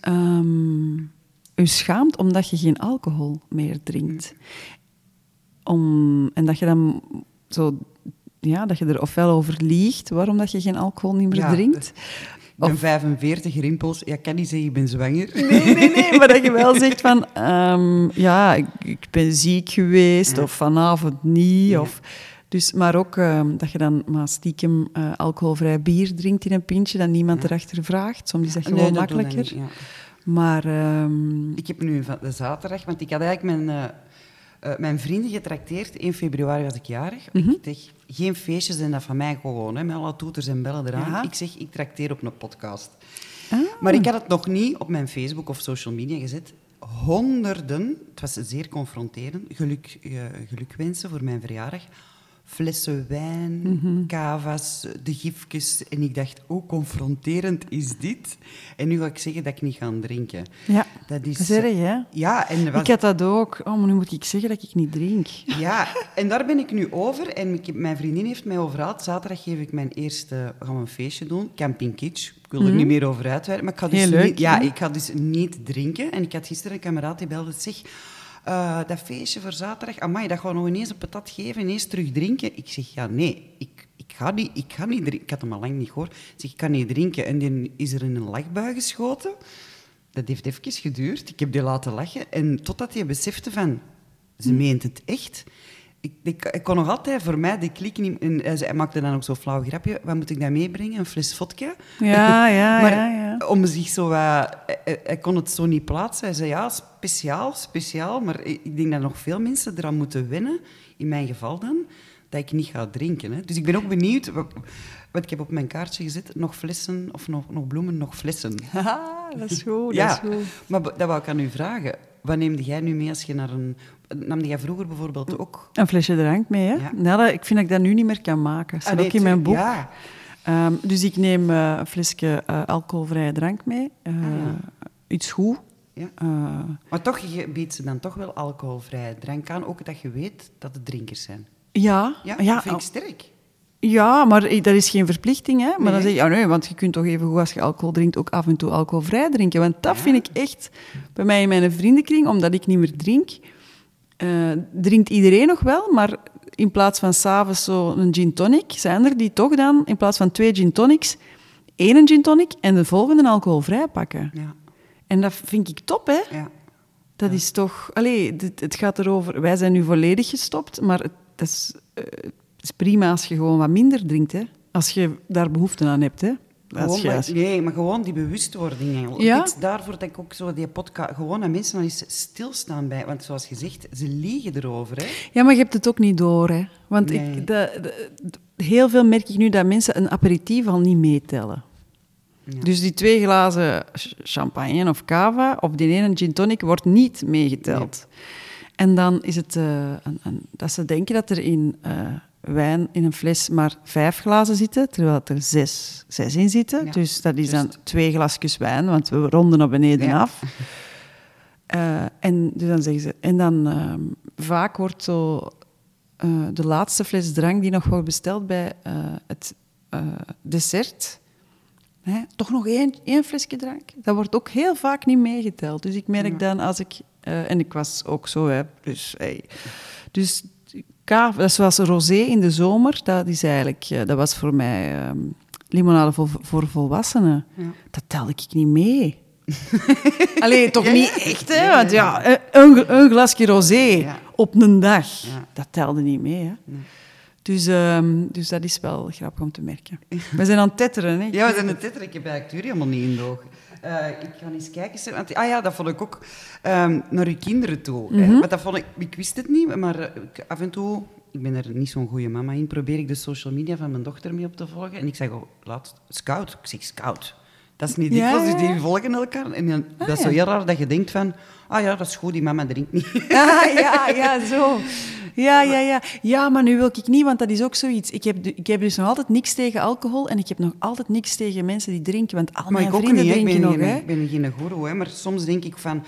je schaamt omdat je geen alcohol meer drinkt. En dat je dan... Zo, ja, dat je er ofwel over liegt, waarom dat je geen alcohol niet meer drinkt. Ik ben 45, rimpels. Ja, ik kan niet zeggen, ik ben zwanger. Nee, maar dat je wel zegt van... ik ben ziek geweest, of vanavond niet. Ja. Maar ook dat je dan maar stiekem alcoholvrij bier drinkt in een pintje, dat niemand erachter vraagt. Soms is dat gewoon makkelijker. Dat niet, maar... Ik heb nu van de zaterdag, want ik had eigenlijk mijn... mijn vrienden getrakteerd. 1 februari was ik jarig. Ik zeg, geen feestjes zijn dat van mij gewoon. Hè, met alle toeters en bellen eraan. Ja. Ik zeg, ik trakteer op een podcast. Ah. Maar ik had het nog niet op mijn Facebook of social media gezet. Honderden, het was zeer confronterend, gelukwensen voor mijn verjaardag. Flessen wijn, kava's, de gifjes. En ik dacht, hoe confronterend is dit? En nu ga ik zeggen dat ik niet ga drinken. Ja, dat is erg, hè? Ja, en ik had dat ook. Oh, maar nu moet ik zeggen dat ik niet drink. Ja, en daar ben ik nu over. En mijn vriendin heeft mij overhaald. Zaterdag geef ik mijn eerste... We gaan een feestje doen. Camping Kitsch. Ik wil er niet meer over uitweiden. Maar ik ga dus niet drinken. En ik had gisteren een kameraad die belde zich... dat feestje voor zaterdag, amai, dat gaan we nog ineens een patat geven, ineens terug drinken. Ik zeg, ik ga niet drinken. Ik had hem al lang niet gehoord. Ik zeg, ik kan niet drinken. En dan is er in een lachbui geschoten. Dat heeft even geduurd. Ik heb die laten lachen. En totdat hij besefte van, ze meent het echt. Ik kon nog altijd voor mij de klik niet... En hij maakte dan ook zo'n flauw grapje. Wat moet ik dan meebrengen? Een fles vodka? Ja, maar om zich zo... Hij kon het zo niet plaatsen. Hij zei, ja, speciaal. Maar ik denk dat nog veel mensen eraan moeten wennen, in mijn geval dan, dat ik niet ga drinken. Hè. Dus ik ben ook benieuwd... Wat ik heb op mijn kaartje gezet, nog flessen of nog bloemen, nog flessen. Haha, dat is goed, Maar dat wou ik aan u vragen. Wat neemde jij nu mee als je naar een... Namde jij vroeger bijvoorbeeld ook... Een flesje drank mee, hè? Ja. Nou, ik vind dat ik dat nu niet meer kan maken. Dat staat ook in mijn boek. Ja. Dus ik neem een flesje alcoholvrije drank mee. Iets goed. Ja. Maar toch, je biedt ze dan toch wel alcoholvrije drank aan, ook dat je weet dat het drinkers zijn. Ja. Dat vind ik sterk. Ja, maar dat is geen verplichting, hè? Maar dan zeg je, want je kunt toch even goed als je alcohol drinkt ook af en toe alcoholvrij drinken. Want dat vind ik echt... Bij mij in mijn vriendenkring, omdat ik niet meer drink... drinkt iedereen nog wel, maar in plaats van 's avonds zo een gin tonic, zijn er die toch dan, in plaats van 2 gin tonics, 1 gin tonic en de volgende alcoholvrij pakken. Ja. En dat vind ik top, hè? Ja. Dat is toch... Allee, het gaat erover... Wij zijn nu volledig gestopt, maar het is prima als je gewoon wat minder drinkt, hè? Als je daar behoefte aan hebt, hè? Maar gewoon die bewustwording. Ja? Daarvoor denk ik ook zo die podcast... Gewoon aan mensen dan eens stilstaan bij. Want zoals gezegd, ze liegen erover. Hè? Ja, maar je hebt het ook niet door. Hè? Want heel veel merk ik nu dat mensen een aperitief al niet meetellen. Ja. Dus die 2 glazen champagne of cava of die 1 gin tonic wordt niet meegeteld. Nee. En dan is het... dat ze denken dat er in... wijn in een fles maar 5 glazen zitten, terwijl er 6 in zitten. Ja, dus dat is dan 2 glasjes wijn, want we ronden naar beneden af. En dus dan zeggen ze... En dan vaak wordt zo de laatste fles drank die nog wordt besteld bij het dessert, Hè, toch nog één flesje drank. Dat wordt ook heel vaak niet meegeteld. Dus ik merk dan als ik... en ik was ook zo, hè. Dus zoals rosé in de zomer, dat is eigenlijk... dat was voor mij limonade voor volwassenen. Ja. Dat telde ik niet mee. Allee, toch niet echt, hè? Ja, ja. Want ja, een glasje rosé op een dag, dat telde niet mee, hè. Nee. Dus dat is wel grappig om te merken. We zijn aan het tetteren, hè? Ja, we zijn aan het tetteren. Ik heb eigenlijk het uur helemaal niet in de ogen. Ik ga eens kijken. Want, dat vond ik ook naar uw kinderen toe. Mm-hmm. Maar dat vond ik wist het niet, maar af en toe... Ik ben er niet zo'n goede mama in. Probeer ik de social media van mijn dochter mee op te volgen. En ik zeg, scout. Ik zeg, scout. Dat is niet dikwijls, dus die volgen elkaar. En dan, dat is zo heel raar dat je denkt van... dat is goed, die mama drinkt niet. Zo... Ja, maar nu wil ik niet, want dat is ook zoiets. Ik heb dus nog altijd niks tegen alcohol en ik heb nog altijd niks tegen mensen die drinken, want al mijn vrienden drinken nog. Ik ben geen goeroe, hè, maar soms denk ik van...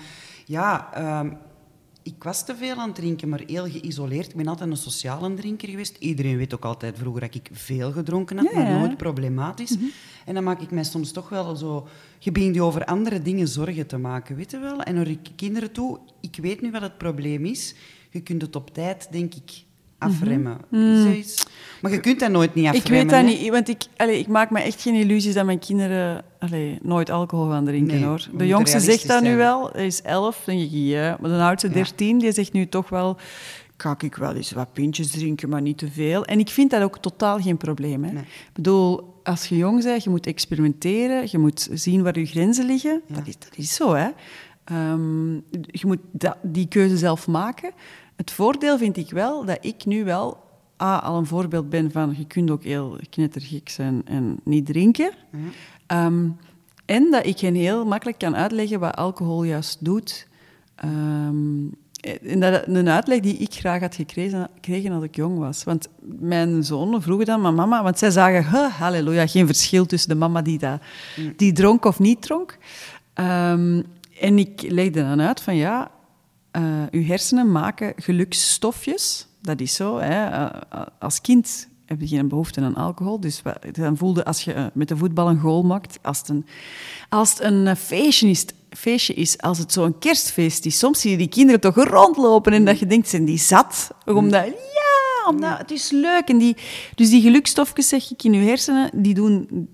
ik was te veel aan het drinken, maar heel geïsoleerd. Ik ben altijd een sociale drinker geweest. Iedereen weet ook altijd vroeger dat ik veel gedronken had, maar nooit problematisch. Mm-hmm. En dan maak ik mij soms toch wel zo... Je begint je over andere dingen zorgen te maken, weet je wel? En naar kinderen toe, ik weet nu wat het probleem is... Je kunt het op tijd, denk ik, afremmen. Mm-hmm. Maar je kunt dat nooit niet afremmen. Ik weet dat niet, want ik maak me echt geen illusies dat mijn kinderen nooit alcohol gaan drinken, hoor. De jongste zegt dat nu wel, hij is 11, denk ik, ja. Maar de oudste, 13, die zegt nu toch wel... Kan ik wel eens wat pintjes drinken, maar niet te veel. En ik vind dat ook totaal geen probleem, hè. Nee. Ik bedoel, als je jong bent, je moet experimenteren, je moet zien waar je grenzen liggen. Ja. Dat is zo, hè. Je moet die keuze zelf maken... Het voordeel vind ik wel dat ik nu wel al een voorbeeld ben van... Je kunt ook heel knettergek zijn en niet drinken. Ja. En dat ik hen heel makkelijk kan uitleggen wat alcohol juist doet. En dat een uitleg die ik graag had gekregen als ik jong was. Want mijn zonen vroegen dan aan mama... Want zij zagen, halleluja, geen verschil tussen de mama die dronk of niet dronk. En ik legde dan uit van ja... uw hersenen maken geluksstofjes. Dat is zo. Hè. Als kind heb je geen behoefte aan alcohol. Dus dan voelde als je met de voetbal een goal maakt... Als het een feestje is, als het zo'n kerstfeest is... Soms zie je die kinderen toch rondlopen en dat je denkt, zijn die zat? Omdat het is leuk. En die geluksstofjes, zeg ik, in je hersenen,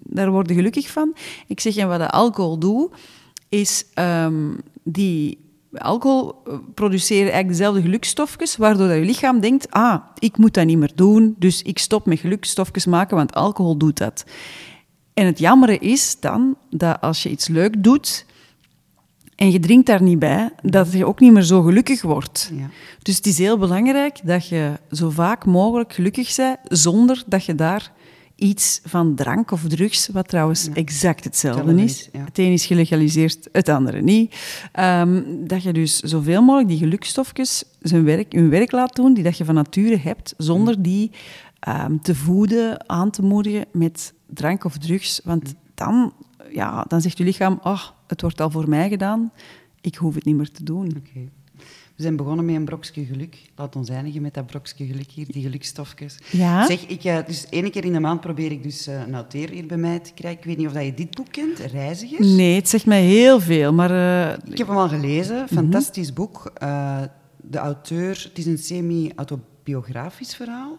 daar worden gelukkig van. Ik zeg, en wat de alcohol doet, is die... Alcohol produceert eigenlijk dezelfde geluksstofjes, waardoor dat je lichaam denkt, ik moet dat niet meer doen, dus ik stop met geluksstofjes maken, want alcohol doet dat. En het jammere is dan dat als je iets leuk doet en je drinkt daar niet bij, dat je ook niet meer zo gelukkig wordt. Ja. Dus het is heel belangrijk dat je zo vaak mogelijk gelukkig bent, zonder dat je daar... iets van drank of drugs, wat trouwens exact hetzelfde is. Ja. Het een is gelegaliseerd, het andere niet. Dat je dus zoveel mogelijk die geluksstofjes hun werk laat doen, die dat je van nature hebt, zonder die te voeden, aan te moedigen met drank of drugs. Want dan zegt je lichaam, het wordt al voor mij gedaan, ik hoef het niet meer te doen. Okay. We zijn begonnen met een brokje geluk. Laat ons eindigen met dat brokje geluk hier, die gelukstofjes. Ja? Zeg, dus 1 keer in de maand probeer ik dus een auteur hier bij mij te krijgen. Ik weet niet of je dit boek kent, Reizigers? Nee, het zegt mij heel veel, maar... Ik heb hem al gelezen, fantastisch boek. De auteur, het is een semi-autobiografisch verhaal.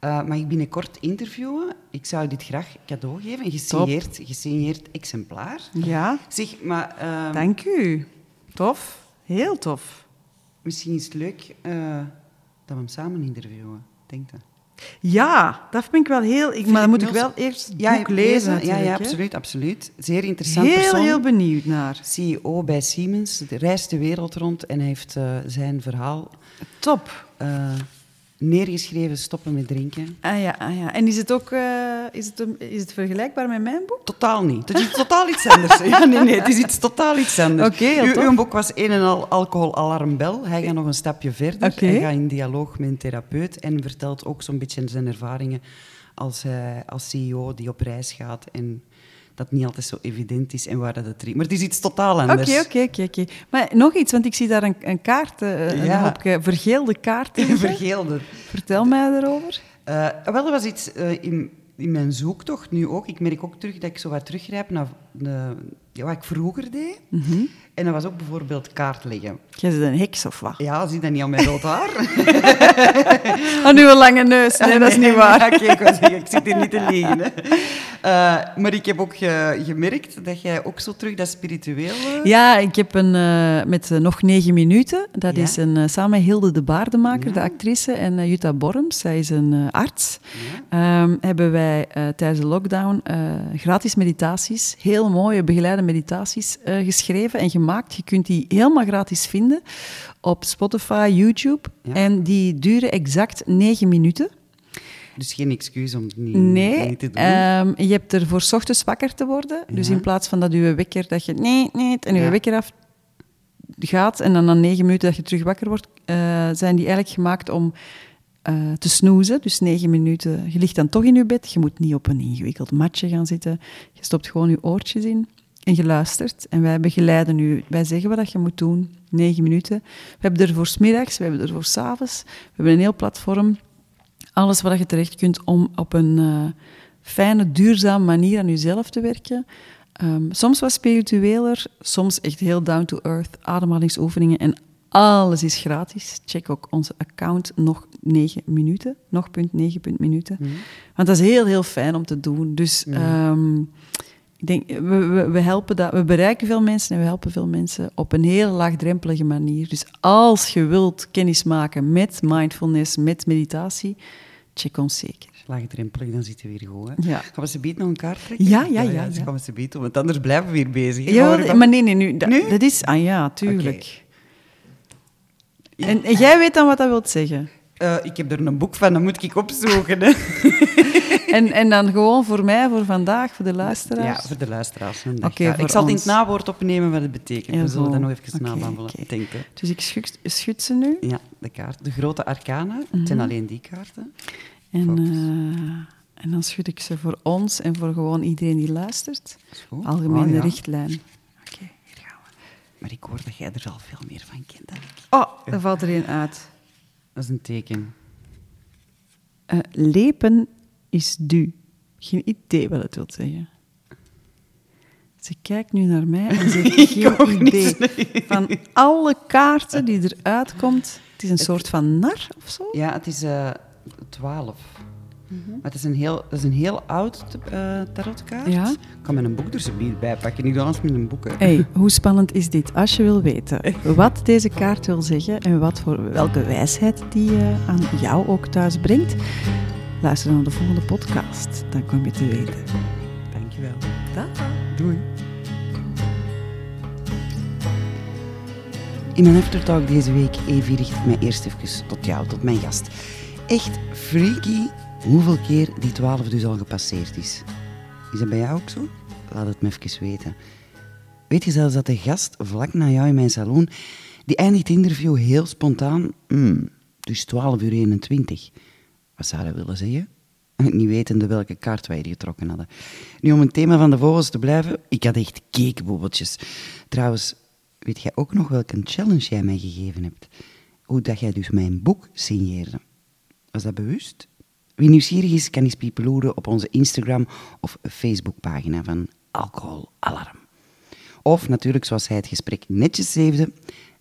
Mag ik binnenkort interviewen? Ik zou dit graag cadeau geven. Een gesigneerd exemplaar. Ja. Zeg, maar... Dank u. Tof. Heel tof. Misschien is het leuk dat we hem samen interviewen, denk dat. Ja, dat vind ik wel heel... Maar dan moet ik wel eerst het boek lezen. Ja, absoluut. Zeer interessant persoon. Heel benieuwd naar. CEO bij Siemens, reist de wereld rond en heeft zijn verhaal... Top. Neergeschreven, stoppen met drinken. Ah ja. En is het ook is het vergelijkbaar met mijn boek? Totaal niet. Het is totaal iets anders. Nee, het is totaal iets anders. Uw boek was een en al alcoholalarmbel. Hij gaat nog een stapje verder. Okay. Hij gaat in dialoog met een therapeut en vertelt ook zo'n beetje zijn ervaringen als CEO die op reis gaat en... dat niet altijd zo evident is en waar dat het... Maar het is iets totaal anders. Oké. Maar nog iets, want ik zie daar een kaart, een hoopje vergeelde kaart in. Vergeelde. Vertel mij daarover. Wel, er was iets... in mijn zoektocht nu ook, ik merk ook terug dat ik zo wat teruggrijp naar wat ik vroeger deed. Mm-hmm. En dat was ook bijvoorbeeld kaart leggen. Jij bent een heks of wat? Ja, zie dat niet aan mijn rood haar. Aan uw lange neus. Nee, dat is niet waar. Ja, okay, ik zit hier niet te liegen. Maar ik heb ook gemerkt dat jij ook zo terug dat spirituele... Ja, ik heb een met nog 9 minuten. Dat is samen met Hilde de Baardenmaker, de actrice, en Jutta Borms, zij is een arts. Ja. Hebben wij tijdens de lockdown gratis meditaties, heel mooie begeleide meditaties geschreven en gemaakt. Je kunt die helemaal gratis vinden op Spotify, YouTube. Ja. En die duren exact 9 minuten. Dus geen excuus om het niet te doen. Je hebt er voor 's ochtends wakker te worden. Ja. Dus in plaats van dat je wekker dat je nee en je wekker af gaat en dan na 9 minuten dat je terug wakker wordt, zijn die eigenlijk gemaakt om te snoezen. Dus 9 minuten. Je ligt dan toch in je bed. Je moet niet op een ingewikkeld matje gaan zitten. Je stopt gewoon je oortjes in en je luistert. En wij begeleiden u. Wij zeggen wat je moet doen. 9 minuten. We hebben er voor 's middags, we hebben er voor 's avonds. We hebben een heel platform. Alles wat je terecht kunt om op een fijne, duurzame manier aan jezelf te werken. Soms wat spiritueler, soms echt heel down-to-earth, ademhalingsoefeningen en alles is gratis. Check ook onze account, nog 9 minuten, nog .9 minuten. Mm-hmm. Want dat is heel, heel fijn om te doen. Dus ik denk, we helpen dat, we bereiken veel mensen en we helpen veel mensen op een heel laagdrempelige manier. Dus als je wilt kennis maken met mindfulness, met meditatie, check ons zeker. Laagdrempelig, dan zitten we weer goed. Hè? Ja. Gaan we ze beet nog een kaart trekken? Ja. Dus gaan we ze beet, want anders blijven we weer bezig. Ja, maar nee. Dat is... Ah ja, tuurlijk. Okay. En jij weet dan wat dat wilt zeggen? Ik heb er een boek van, dat moet ik opzoeken. Hè. En dan gewoon voor mij, voor vandaag, voor de luisteraars? Ja, voor de luisteraars. Okay, ja, ik zal ons. Het nawoord opnemen wat het betekent. Ja, we zullen dat nog even nababbelen. Okay. Denken. Dus ik schud ze nu? Ja, de kaart. De grote arcana. Mm-hmm. Het zijn alleen die kaarten. En dan schud ik ze voor ons en voor gewoon iedereen die luistert. Zo. Algemene richtlijn. Oké, hier gaan we. Maar ik hoor dat jij er al veel meer van kent dan ik. Oh, daar valt er één uit. Dat is een teken. Lepen is du. Geen idee wat het wil zeggen. Ze kijkt nu naar mij en ze heeft geen idee. Van alle kaarten die eruit komt... Het is een soort van nar of zo? Ja, het is 12. Mm-hmm. Maar het is een heel oud tarotkaart. Ja? Ik kan mijn boek er zo bij pakken. Ik doe alles met een boek. Hey, hoe spannend is dit? Als je wil weten wat deze kaart wil zeggen en welke wijsheid die aan jou ook thuis brengt, luister dan naar de volgende podcast. Dan kom je te weten. Dankjewel. Dag. Doei. In mijn aftertalk deze week, Evi, richt ik mij eerst even tot jou, tot mijn gast. Echt freaky hoeveel keer die 12 dus al gepasseerd is. Is dat bij jou ook zo? Laat het me even weten. Weet je zelfs dat de gast vlak na jou in mijn salon, die eindigt het interview heel spontaan. Dus 12:21. Wat zou dat willen zeggen? Niet wetende welke kaart wij hier getrokken hadden. Nu, om het thema van de vogels te blijven, ik had echt cakebobbeltjes. Trouwens, weet jij ook nog welke challenge jij mij gegeven hebt? Hoe dat jij dus mijn boek signeerde. Was dat bewust? Wie nieuwsgierig is, kan eens piepeloeren op onze Instagram of Facebookpagina van Alcoholalarm. Of natuurlijk, zoals hij het gesprek netjes zeefde,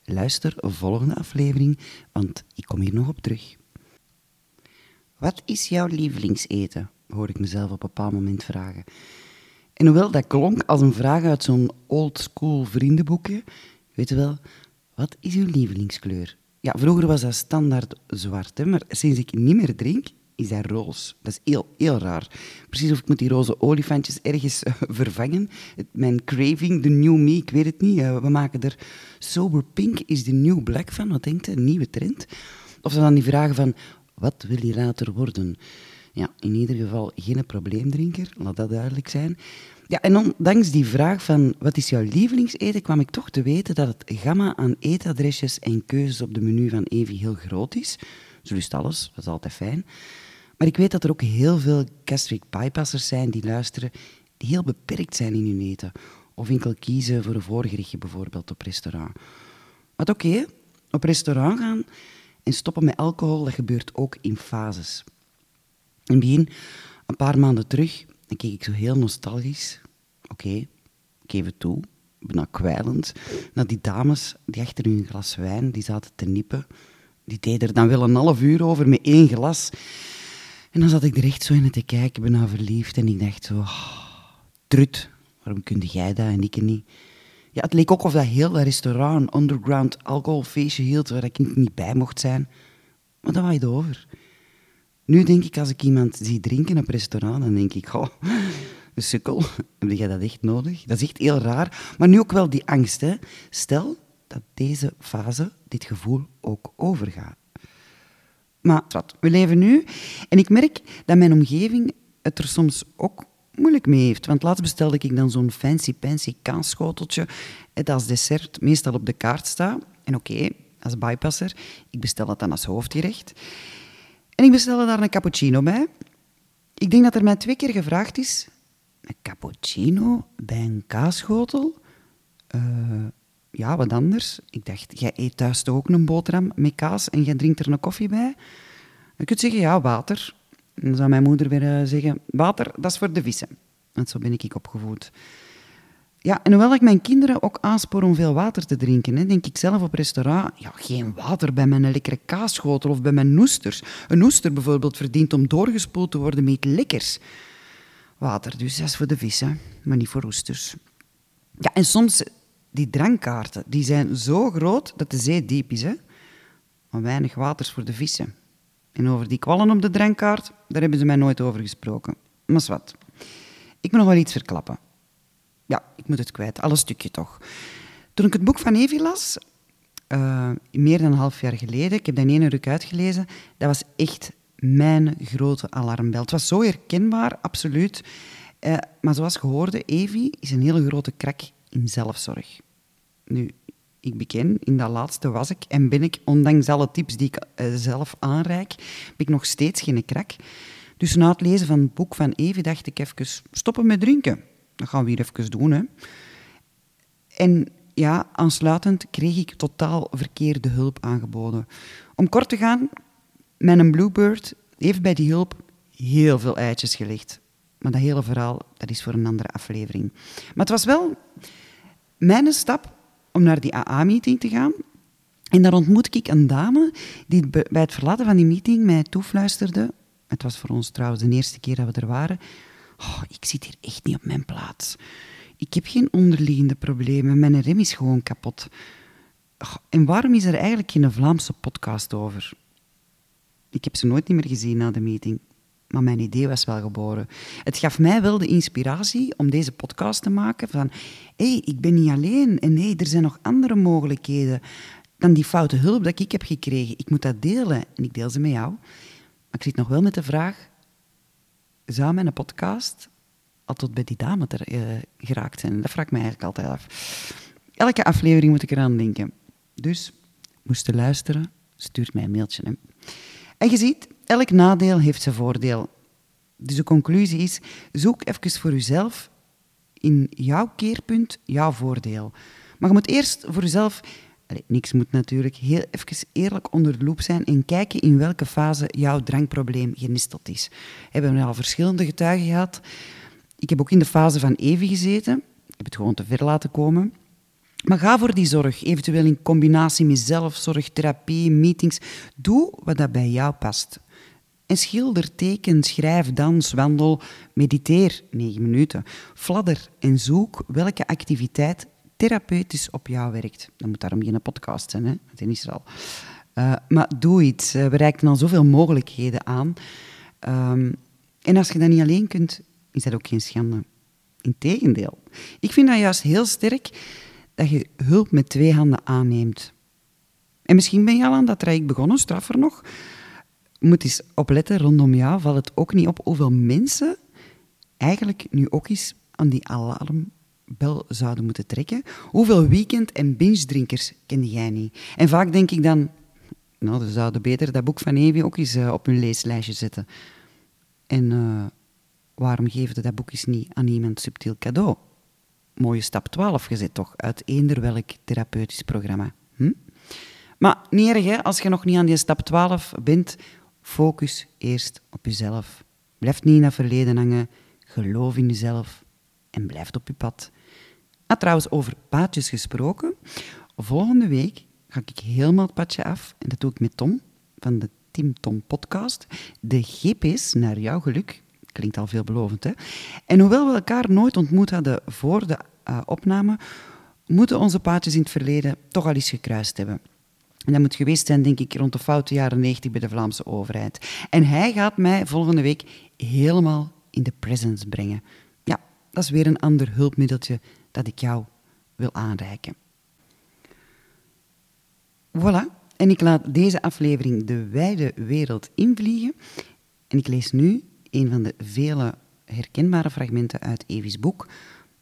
luister de volgende aflevering, want ik kom hier nog op terug. Wat is jouw lievelingseten? Hoor ik mezelf op een bepaald moment vragen. En hoewel dat klonk als een vraag uit zo'n oldschool vriendenboekje, weet je wel, wat is uw lievelingskleur? Ja, vroeger was dat standaard zwart, hè, maar sinds ik niet meer drink, is dat roze. Dat is heel, heel raar. Precies of ik moet die roze olifantjes ergens vervangen. Mijn craving, de new me, ik weet het niet. We maken er sober pink is de new black van. Wat denkt je? Een nieuwe trend? Of dan die vragen van... Wat wil je later worden? Ja, in ieder geval geen probleemdrinker, laat dat duidelijk zijn. Ja, en ondanks die vraag van wat is jouw lievelingseten, kwam ik toch te weten dat het gamma aan eetadresjes en keuzes op de menu van Evi heel groot is. Ze lust alles, dat is altijd fijn. Maar ik weet dat er ook heel veel gastric bypassers zijn die luisteren, die heel beperkt zijn in hun eten. Of enkel kiezen voor een voorgerechtje bijvoorbeeld op restaurant. Maar oké, op restaurant gaan... En stoppen met alcohol, dat gebeurt ook in fases. In het begin Een paar maanden terug, dan keek ik zo heel nostalgisch. Oké, ik geef het toe, bijna kwijlend. Naar die dames die achter hun glas wijn, die zaten te nippen. Die deden er dan wel een half uur over met 1 glas. En dan zat ik er echt zo in te kijken, bijna verliefd. En ik dacht zo, trut, waarom kun jij dat en ik niet? Ja, het leek ook of dat heel dat restaurant, underground alcoholfeestje hield, waar ik niet bij mocht zijn. Maar dat waaide over. Nu denk ik, als ik iemand zie drinken op een restaurant, dan denk ik, een sukkel, heb jij dat echt nodig? Dat is echt heel raar. Maar nu ook wel die angst, hè. Stel dat deze fase, dit gevoel, ook overgaat. Maar wat, we leven nu en ik merk dat mijn omgeving het er soms ook moeilijk mee heeft. Want laatst bestelde ik dan zo'n fancy kaasschoteltje dat als dessert meestal op de kaart staat. En oké, als bypasser, ik bestel dat dan als hoofdgerecht. En ik bestelde daar een cappuccino bij. Ik denk dat er mij 2 keer gevraagd is, een cappuccino bij een kaasschotel? Ja, wat anders. Ik dacht, jij eet thuis toch ook een boterham met kaas en jij drinkt er een koffie bij? Je kunt zeggen, ja, water. En dan zou mijn moeder weer zeggen, water, dat is voor de vissen. Want zo ben ik opgevoed. Ja, en hoewel ik mijn kinderen ook aanspoor om veel water te drinken, hè, denk ik zelf op restaurant, ja, geen water bij mijn lekkere kaasschotel of bij mijn oesters. Een oester bijvoorbeeld verdient om doorgespoeld te worden met lekkers. Water, dus dat is voor de vissen, maar niet voor oesters. Ja, en soms... Die drankkaarten die zijn zo groot dat de zee diep is, hè? Maar weinig waters voor de vissen. En over die kwallen op de drankkaart, daar hebben ze mij nooit over gesproken. Maar wat? Ik moet nog wel iets verklappen. Ja, ik moet het kwijt, al een stukje toch. Toen ik het boek van Evi las, meer dan een half jaar geleden, ik heb dat in 1 ruk uitgelezen, dat was echt mijn grote alarmbel. Het was zo herkenbaar, absoluut. Maar zoals gehoorde, Evi is een hele grote krak in zelfzorg. Nu, ik beken, in dat laatste was ik en ben ik, ondanks alle tips die ik zelf aanreik, ben ik nog steeds geen krak. Dus na het lezen van het boek van Evi dacht ik even, stoppen met drinken. Dat gaan we hier even doen, hè. En ja, aansluitend kreeg ik totaal verkeerde hulp aangeboden. Om kort te gaan, mijn Bluebird heeft bij die hulp heel veel eitjes gelegd. Maar dat hele verhaal, dat is voor een andere aflevering. Maar het was wel mijn stap om naar die AA-meeting te gaan. En daar ontmoet ik een dame die bij het verlaten van die meeting mij toefluisterde. Het was voor ons trouwens de eerste keer dat we er waren. Ik zit hier echt niet op mijn plaats. Ik heb geen onderliggende problemen. Mijn rem is gewoon kapot. En waarom is er eigenlijk geen Vlaamse podcast over? Ik heb ze nooit meer gezien na de meeting. Maar mijn idee was wel geboren. Het gaf mij wel de inspiratie om deze podcast te maken. Van, ik ben niet alleen. En er zijn nog andere mogelijkheden dan die foute hulp dat ik heb gekregen. Ik moet dat delen. En ik deel ze met jou. Maar ik zit nog wel met de vraag, zou mijn podcast al tot bij die dame geraakt zijn? Dat vraag ik me eigenlijk altijd af. Elke aflevering moet ik eraan denken. Dus, moest je luisteren, stuurt mij een mailtje. Hè. En je ziet... Elk nadeel heeft zijn voordeel. Dus de conclusie is, zoek even voor jezelf in jouw keerpunt jouw voordeel. Maar je moet eerst voor jezelf, niks moet natuurlijk, heel even eerlijk onder de loep zijn en kijken in welke fase jouw drankprobleem genisteld is. Hebben we al verschillende getuigen gehad. Ik heb ook in de fase van Evi gezeten. Ik heb het gewoon te ver laten komen. Maar ga voor die zorg, eventueel in combinatie met zelfzorg, therapie, meetings. Doe wat dat bij jou past. En schilder, teken, schrijf, dans, wandel, mediteer, 9 minuten. Fladder en zoek welke activiteit therapeutisch op jou werkt. Dan moet daarom geen podcast zijn, hè? Dat is er al. Maar doe iets. We reiken al zoveel mogelijkheden aan. En als je dat niet alleen kunt, is dat ook geen schande. Integendeel. Ik vind dat juist heel sterk dat je hulp met 2 handen aanneemt. En misschien ben je al aan dat traject begonnen, straffer nog... Moet eens opletten, rondom jou valt het ook niet op hoeveel mensen eigenlijk nu ook eens aan die alarmbel zouden moeten trekken. Hoeveel weekend- en binge-drinkers kende jij niet? En vaak denk ik dan, nou, ze zouden beter dat boek van Evi ook eens op hun leeslijstje zetten. En waarom geven ze dat boek eens niet aan iemand subtiel cadeau? Mooie stap 12 gezet toch, uit eender welk therapeutisch programma. Maar niet erg, hè? Als je nog niet aan die stap 12 bent, focus eerst op jezelf. Blijf niet in dat verleden hangen. Geloof in jezelf en blijf op je pad. Ah, trouwens, over paadjes gesproken. Volgende week ga ik helemaal het padje af. En dat doe ik met Tom van de Team Tom podcast. De GPS naar jouw geluk. Klinkt al veelbelovend, hè? En hoewel we elkaar nooit ontmoet hadden voor de opname, moeten onze paadjes in het verleden toch al eens gekruist hebben. En dat moet geweest zijn, denk ik, rond de foute jaren 90 bij de Vlaamse overheid. En hij gaat mij volgende week helemaal in de presence brengen. Ja, dat is weer een ander hulpmiddeltje dat ik jou wil aanreiken. Voilà, en ik laat deze aflevering de wijde wereld invliegen. En ik lees nu een van de vele herkenbare fragmenten uit Evi's boek.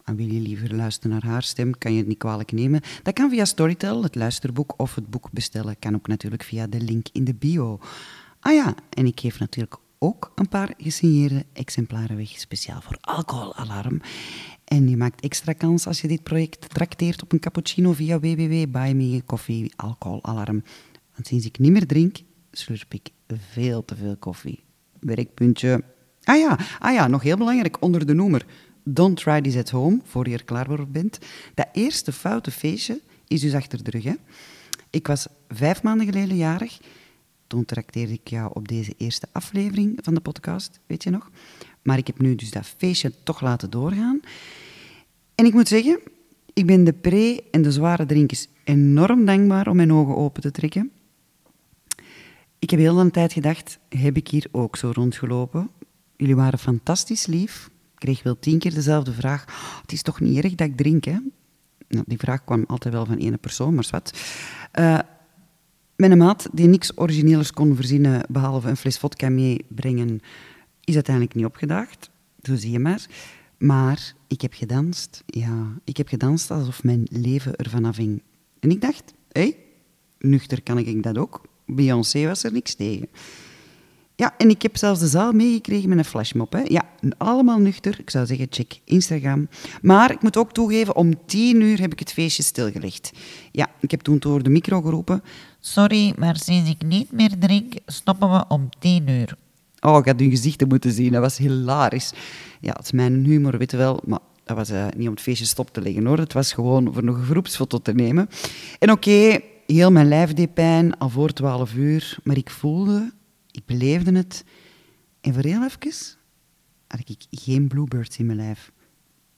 En wil je liever luisteren naar haar stem, kan je het niet kwalijk nemen. Dat kan via Storytel, het luisterboek, of het boek bestellen kan ook natuurlijk via de link in de bio. Ah ja, en ik geef natuurlijk ook een paar gesigneerde exemplaren weg, speciaal voor alcoholalarm. En je maakt extra kans als je dit project trakteert op een cappuccino via www.buymeacoffee alcoholalarm. Want sinds ik niet meer drink, slurp ik veel te veel koffie. Werkpuntje. Ah ja, nog heel belangrijk, onder de noemer. Don't try this at home, voor je er klaar voor bent. Dat eerste foute feestje is dus achter de rug, hè? Ik was 5 maanden geleden jarig. Toen trakteerde ik jou op deze eerste aflevering van de podcast, weet je nog? Maar ik heb nu dus dat feestje toch laten doorgaan. En ik moet zeggen, ik ben de pre- en de zware drinkers enorm dankbaar om mijn ogen open te trekken. Ik heb heel lang tijd gedacht, heb ik hier ook zo rondgelopen? Jullie waren fantastisch lief. Ik kreeg wel 10 keer dezelfde vraag. Oh, het is toch niet erg dat ik drink, hè? Nou, die vraag kwam altijd wel van ene persoon, maar zwart. Mijn maat, die niks origineels kon verzinnen, behalve een fles vodka meebrengen, is uiteindelijk niet opgedaagd. Zo zie je maar. Maar ik heb gedanst. Ja, ik heb gedanst alsof mijn leven ervan afhing. En ik dacht, hé, nuchter kan ik dat ook. Beyoncé was er niks tegen. Ja, en ik heb zelfs de zaal meegekregen met een flashmob, hè. Ja, allemaal nuchter. Ik zou zeggen, check Instagram. Maar ik moet ook toegeven, om 10:00 heb ik het feestje stilgelegd. Ja, ik heb toen door de micro geroepen. Sorry, maar sinds ik niet meer drink, stoppen we om 10:00. Oh, ik had hun gezichten moeten zien. Dat was hilarisch. Ja, het is mijn humor, weet je wel. Maar dat was niet om het feestje stop te leggen, hoor. Het was gewoon voor nog een groepsfoto te nemen. En oké, heel mijn lijf deed pijn, al voor 12:00. Maar ik voelde... Ik beleefde het. En voor heel even had ik geen bluebirds in mijn lijf.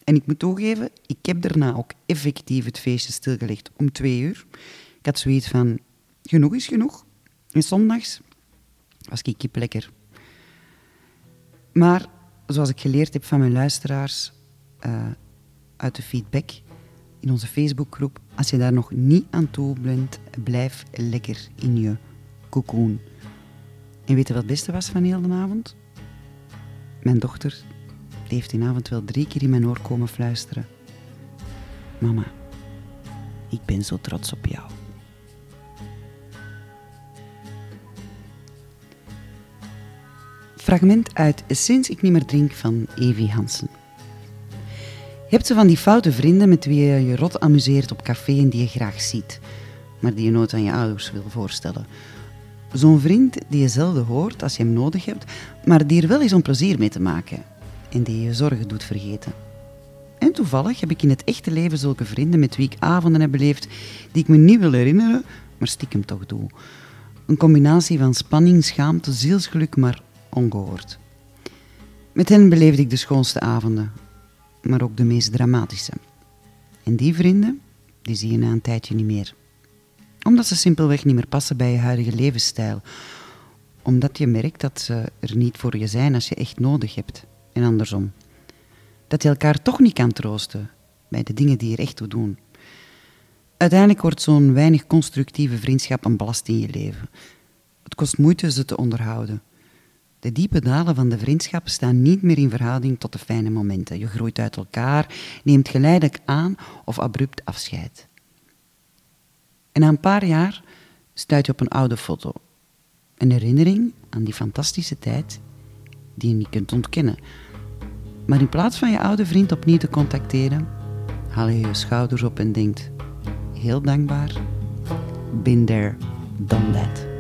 En ik moet toegeven, ik heb daarna ook effectief het feestje stilgelegd om 2:00. Ik had zoiets van, genoeg is genoeg. En zondags was ik lekker. Maar, zoals ik geleerd heb van mijn luisteraars, uit de feedback in onze Facebookgroep, als je daar nog niet aan toe bent, blijf lekker in je cocoon. En weet je wat het beste was van heel de avond? Mijn dochter, die heeft die avond wel 3 keer in mijn oor komen fluisteren. Mama, ik ben zo trots op jou. Fragment uit Sinds ik niet meer drink van Evi Hanssen. Je hebt zo van die foute vrienden met wie je je rot amuseert op café en die je graag ziet, maar die je nooit aan je ouders wil voorstellen. Zo'n vriend die je zelden hoort als je hem nodig hebt, maar die er wel eens om plezier mee te maken en die je zorgen doet vergeten. En toevallig heb ik in het echte leven zulke vrienden met wie ik avonden heb beleefd die ik me niet wil herinneren, maar stiekem toch doe. Een combinatie van spanning, schaamte, zielsgeluk, maar ongehoord. Met hen beleefde ik de schoonste avonden, maar ook de meest dramatische. En die vrienden, die zie je na een tijdje niet meer. Omdat ze simpelweg niet meer passen bij je huidige levensstijl. Omdat je merkt dat ze er niet voor je zijn als je echt nodig hebt. En andersom. Dat je elkaar toch niet kan troosten bij de dingen die er echt toe doen. Uiteindelijk wordt zo'n weinig constructieve vriendschap een ballast in je leven. Het kost moeite ze te onderhouden. De diepe dalen van de vriendschap staan niet meer in verhouding tot de fijne momenten. Je groeit uit elkaar, neemt geleidelijk aan of abrupt afscheid. En na een paar jaar stuit je op een oude foto. Een herinnering aan die fantastische tijd die je niet kunt ontkennen. Maar in plaats van je oude vriend opnieuw te contacteren, haal je je schouders op en denkt, heel dankbaar, been there, done that.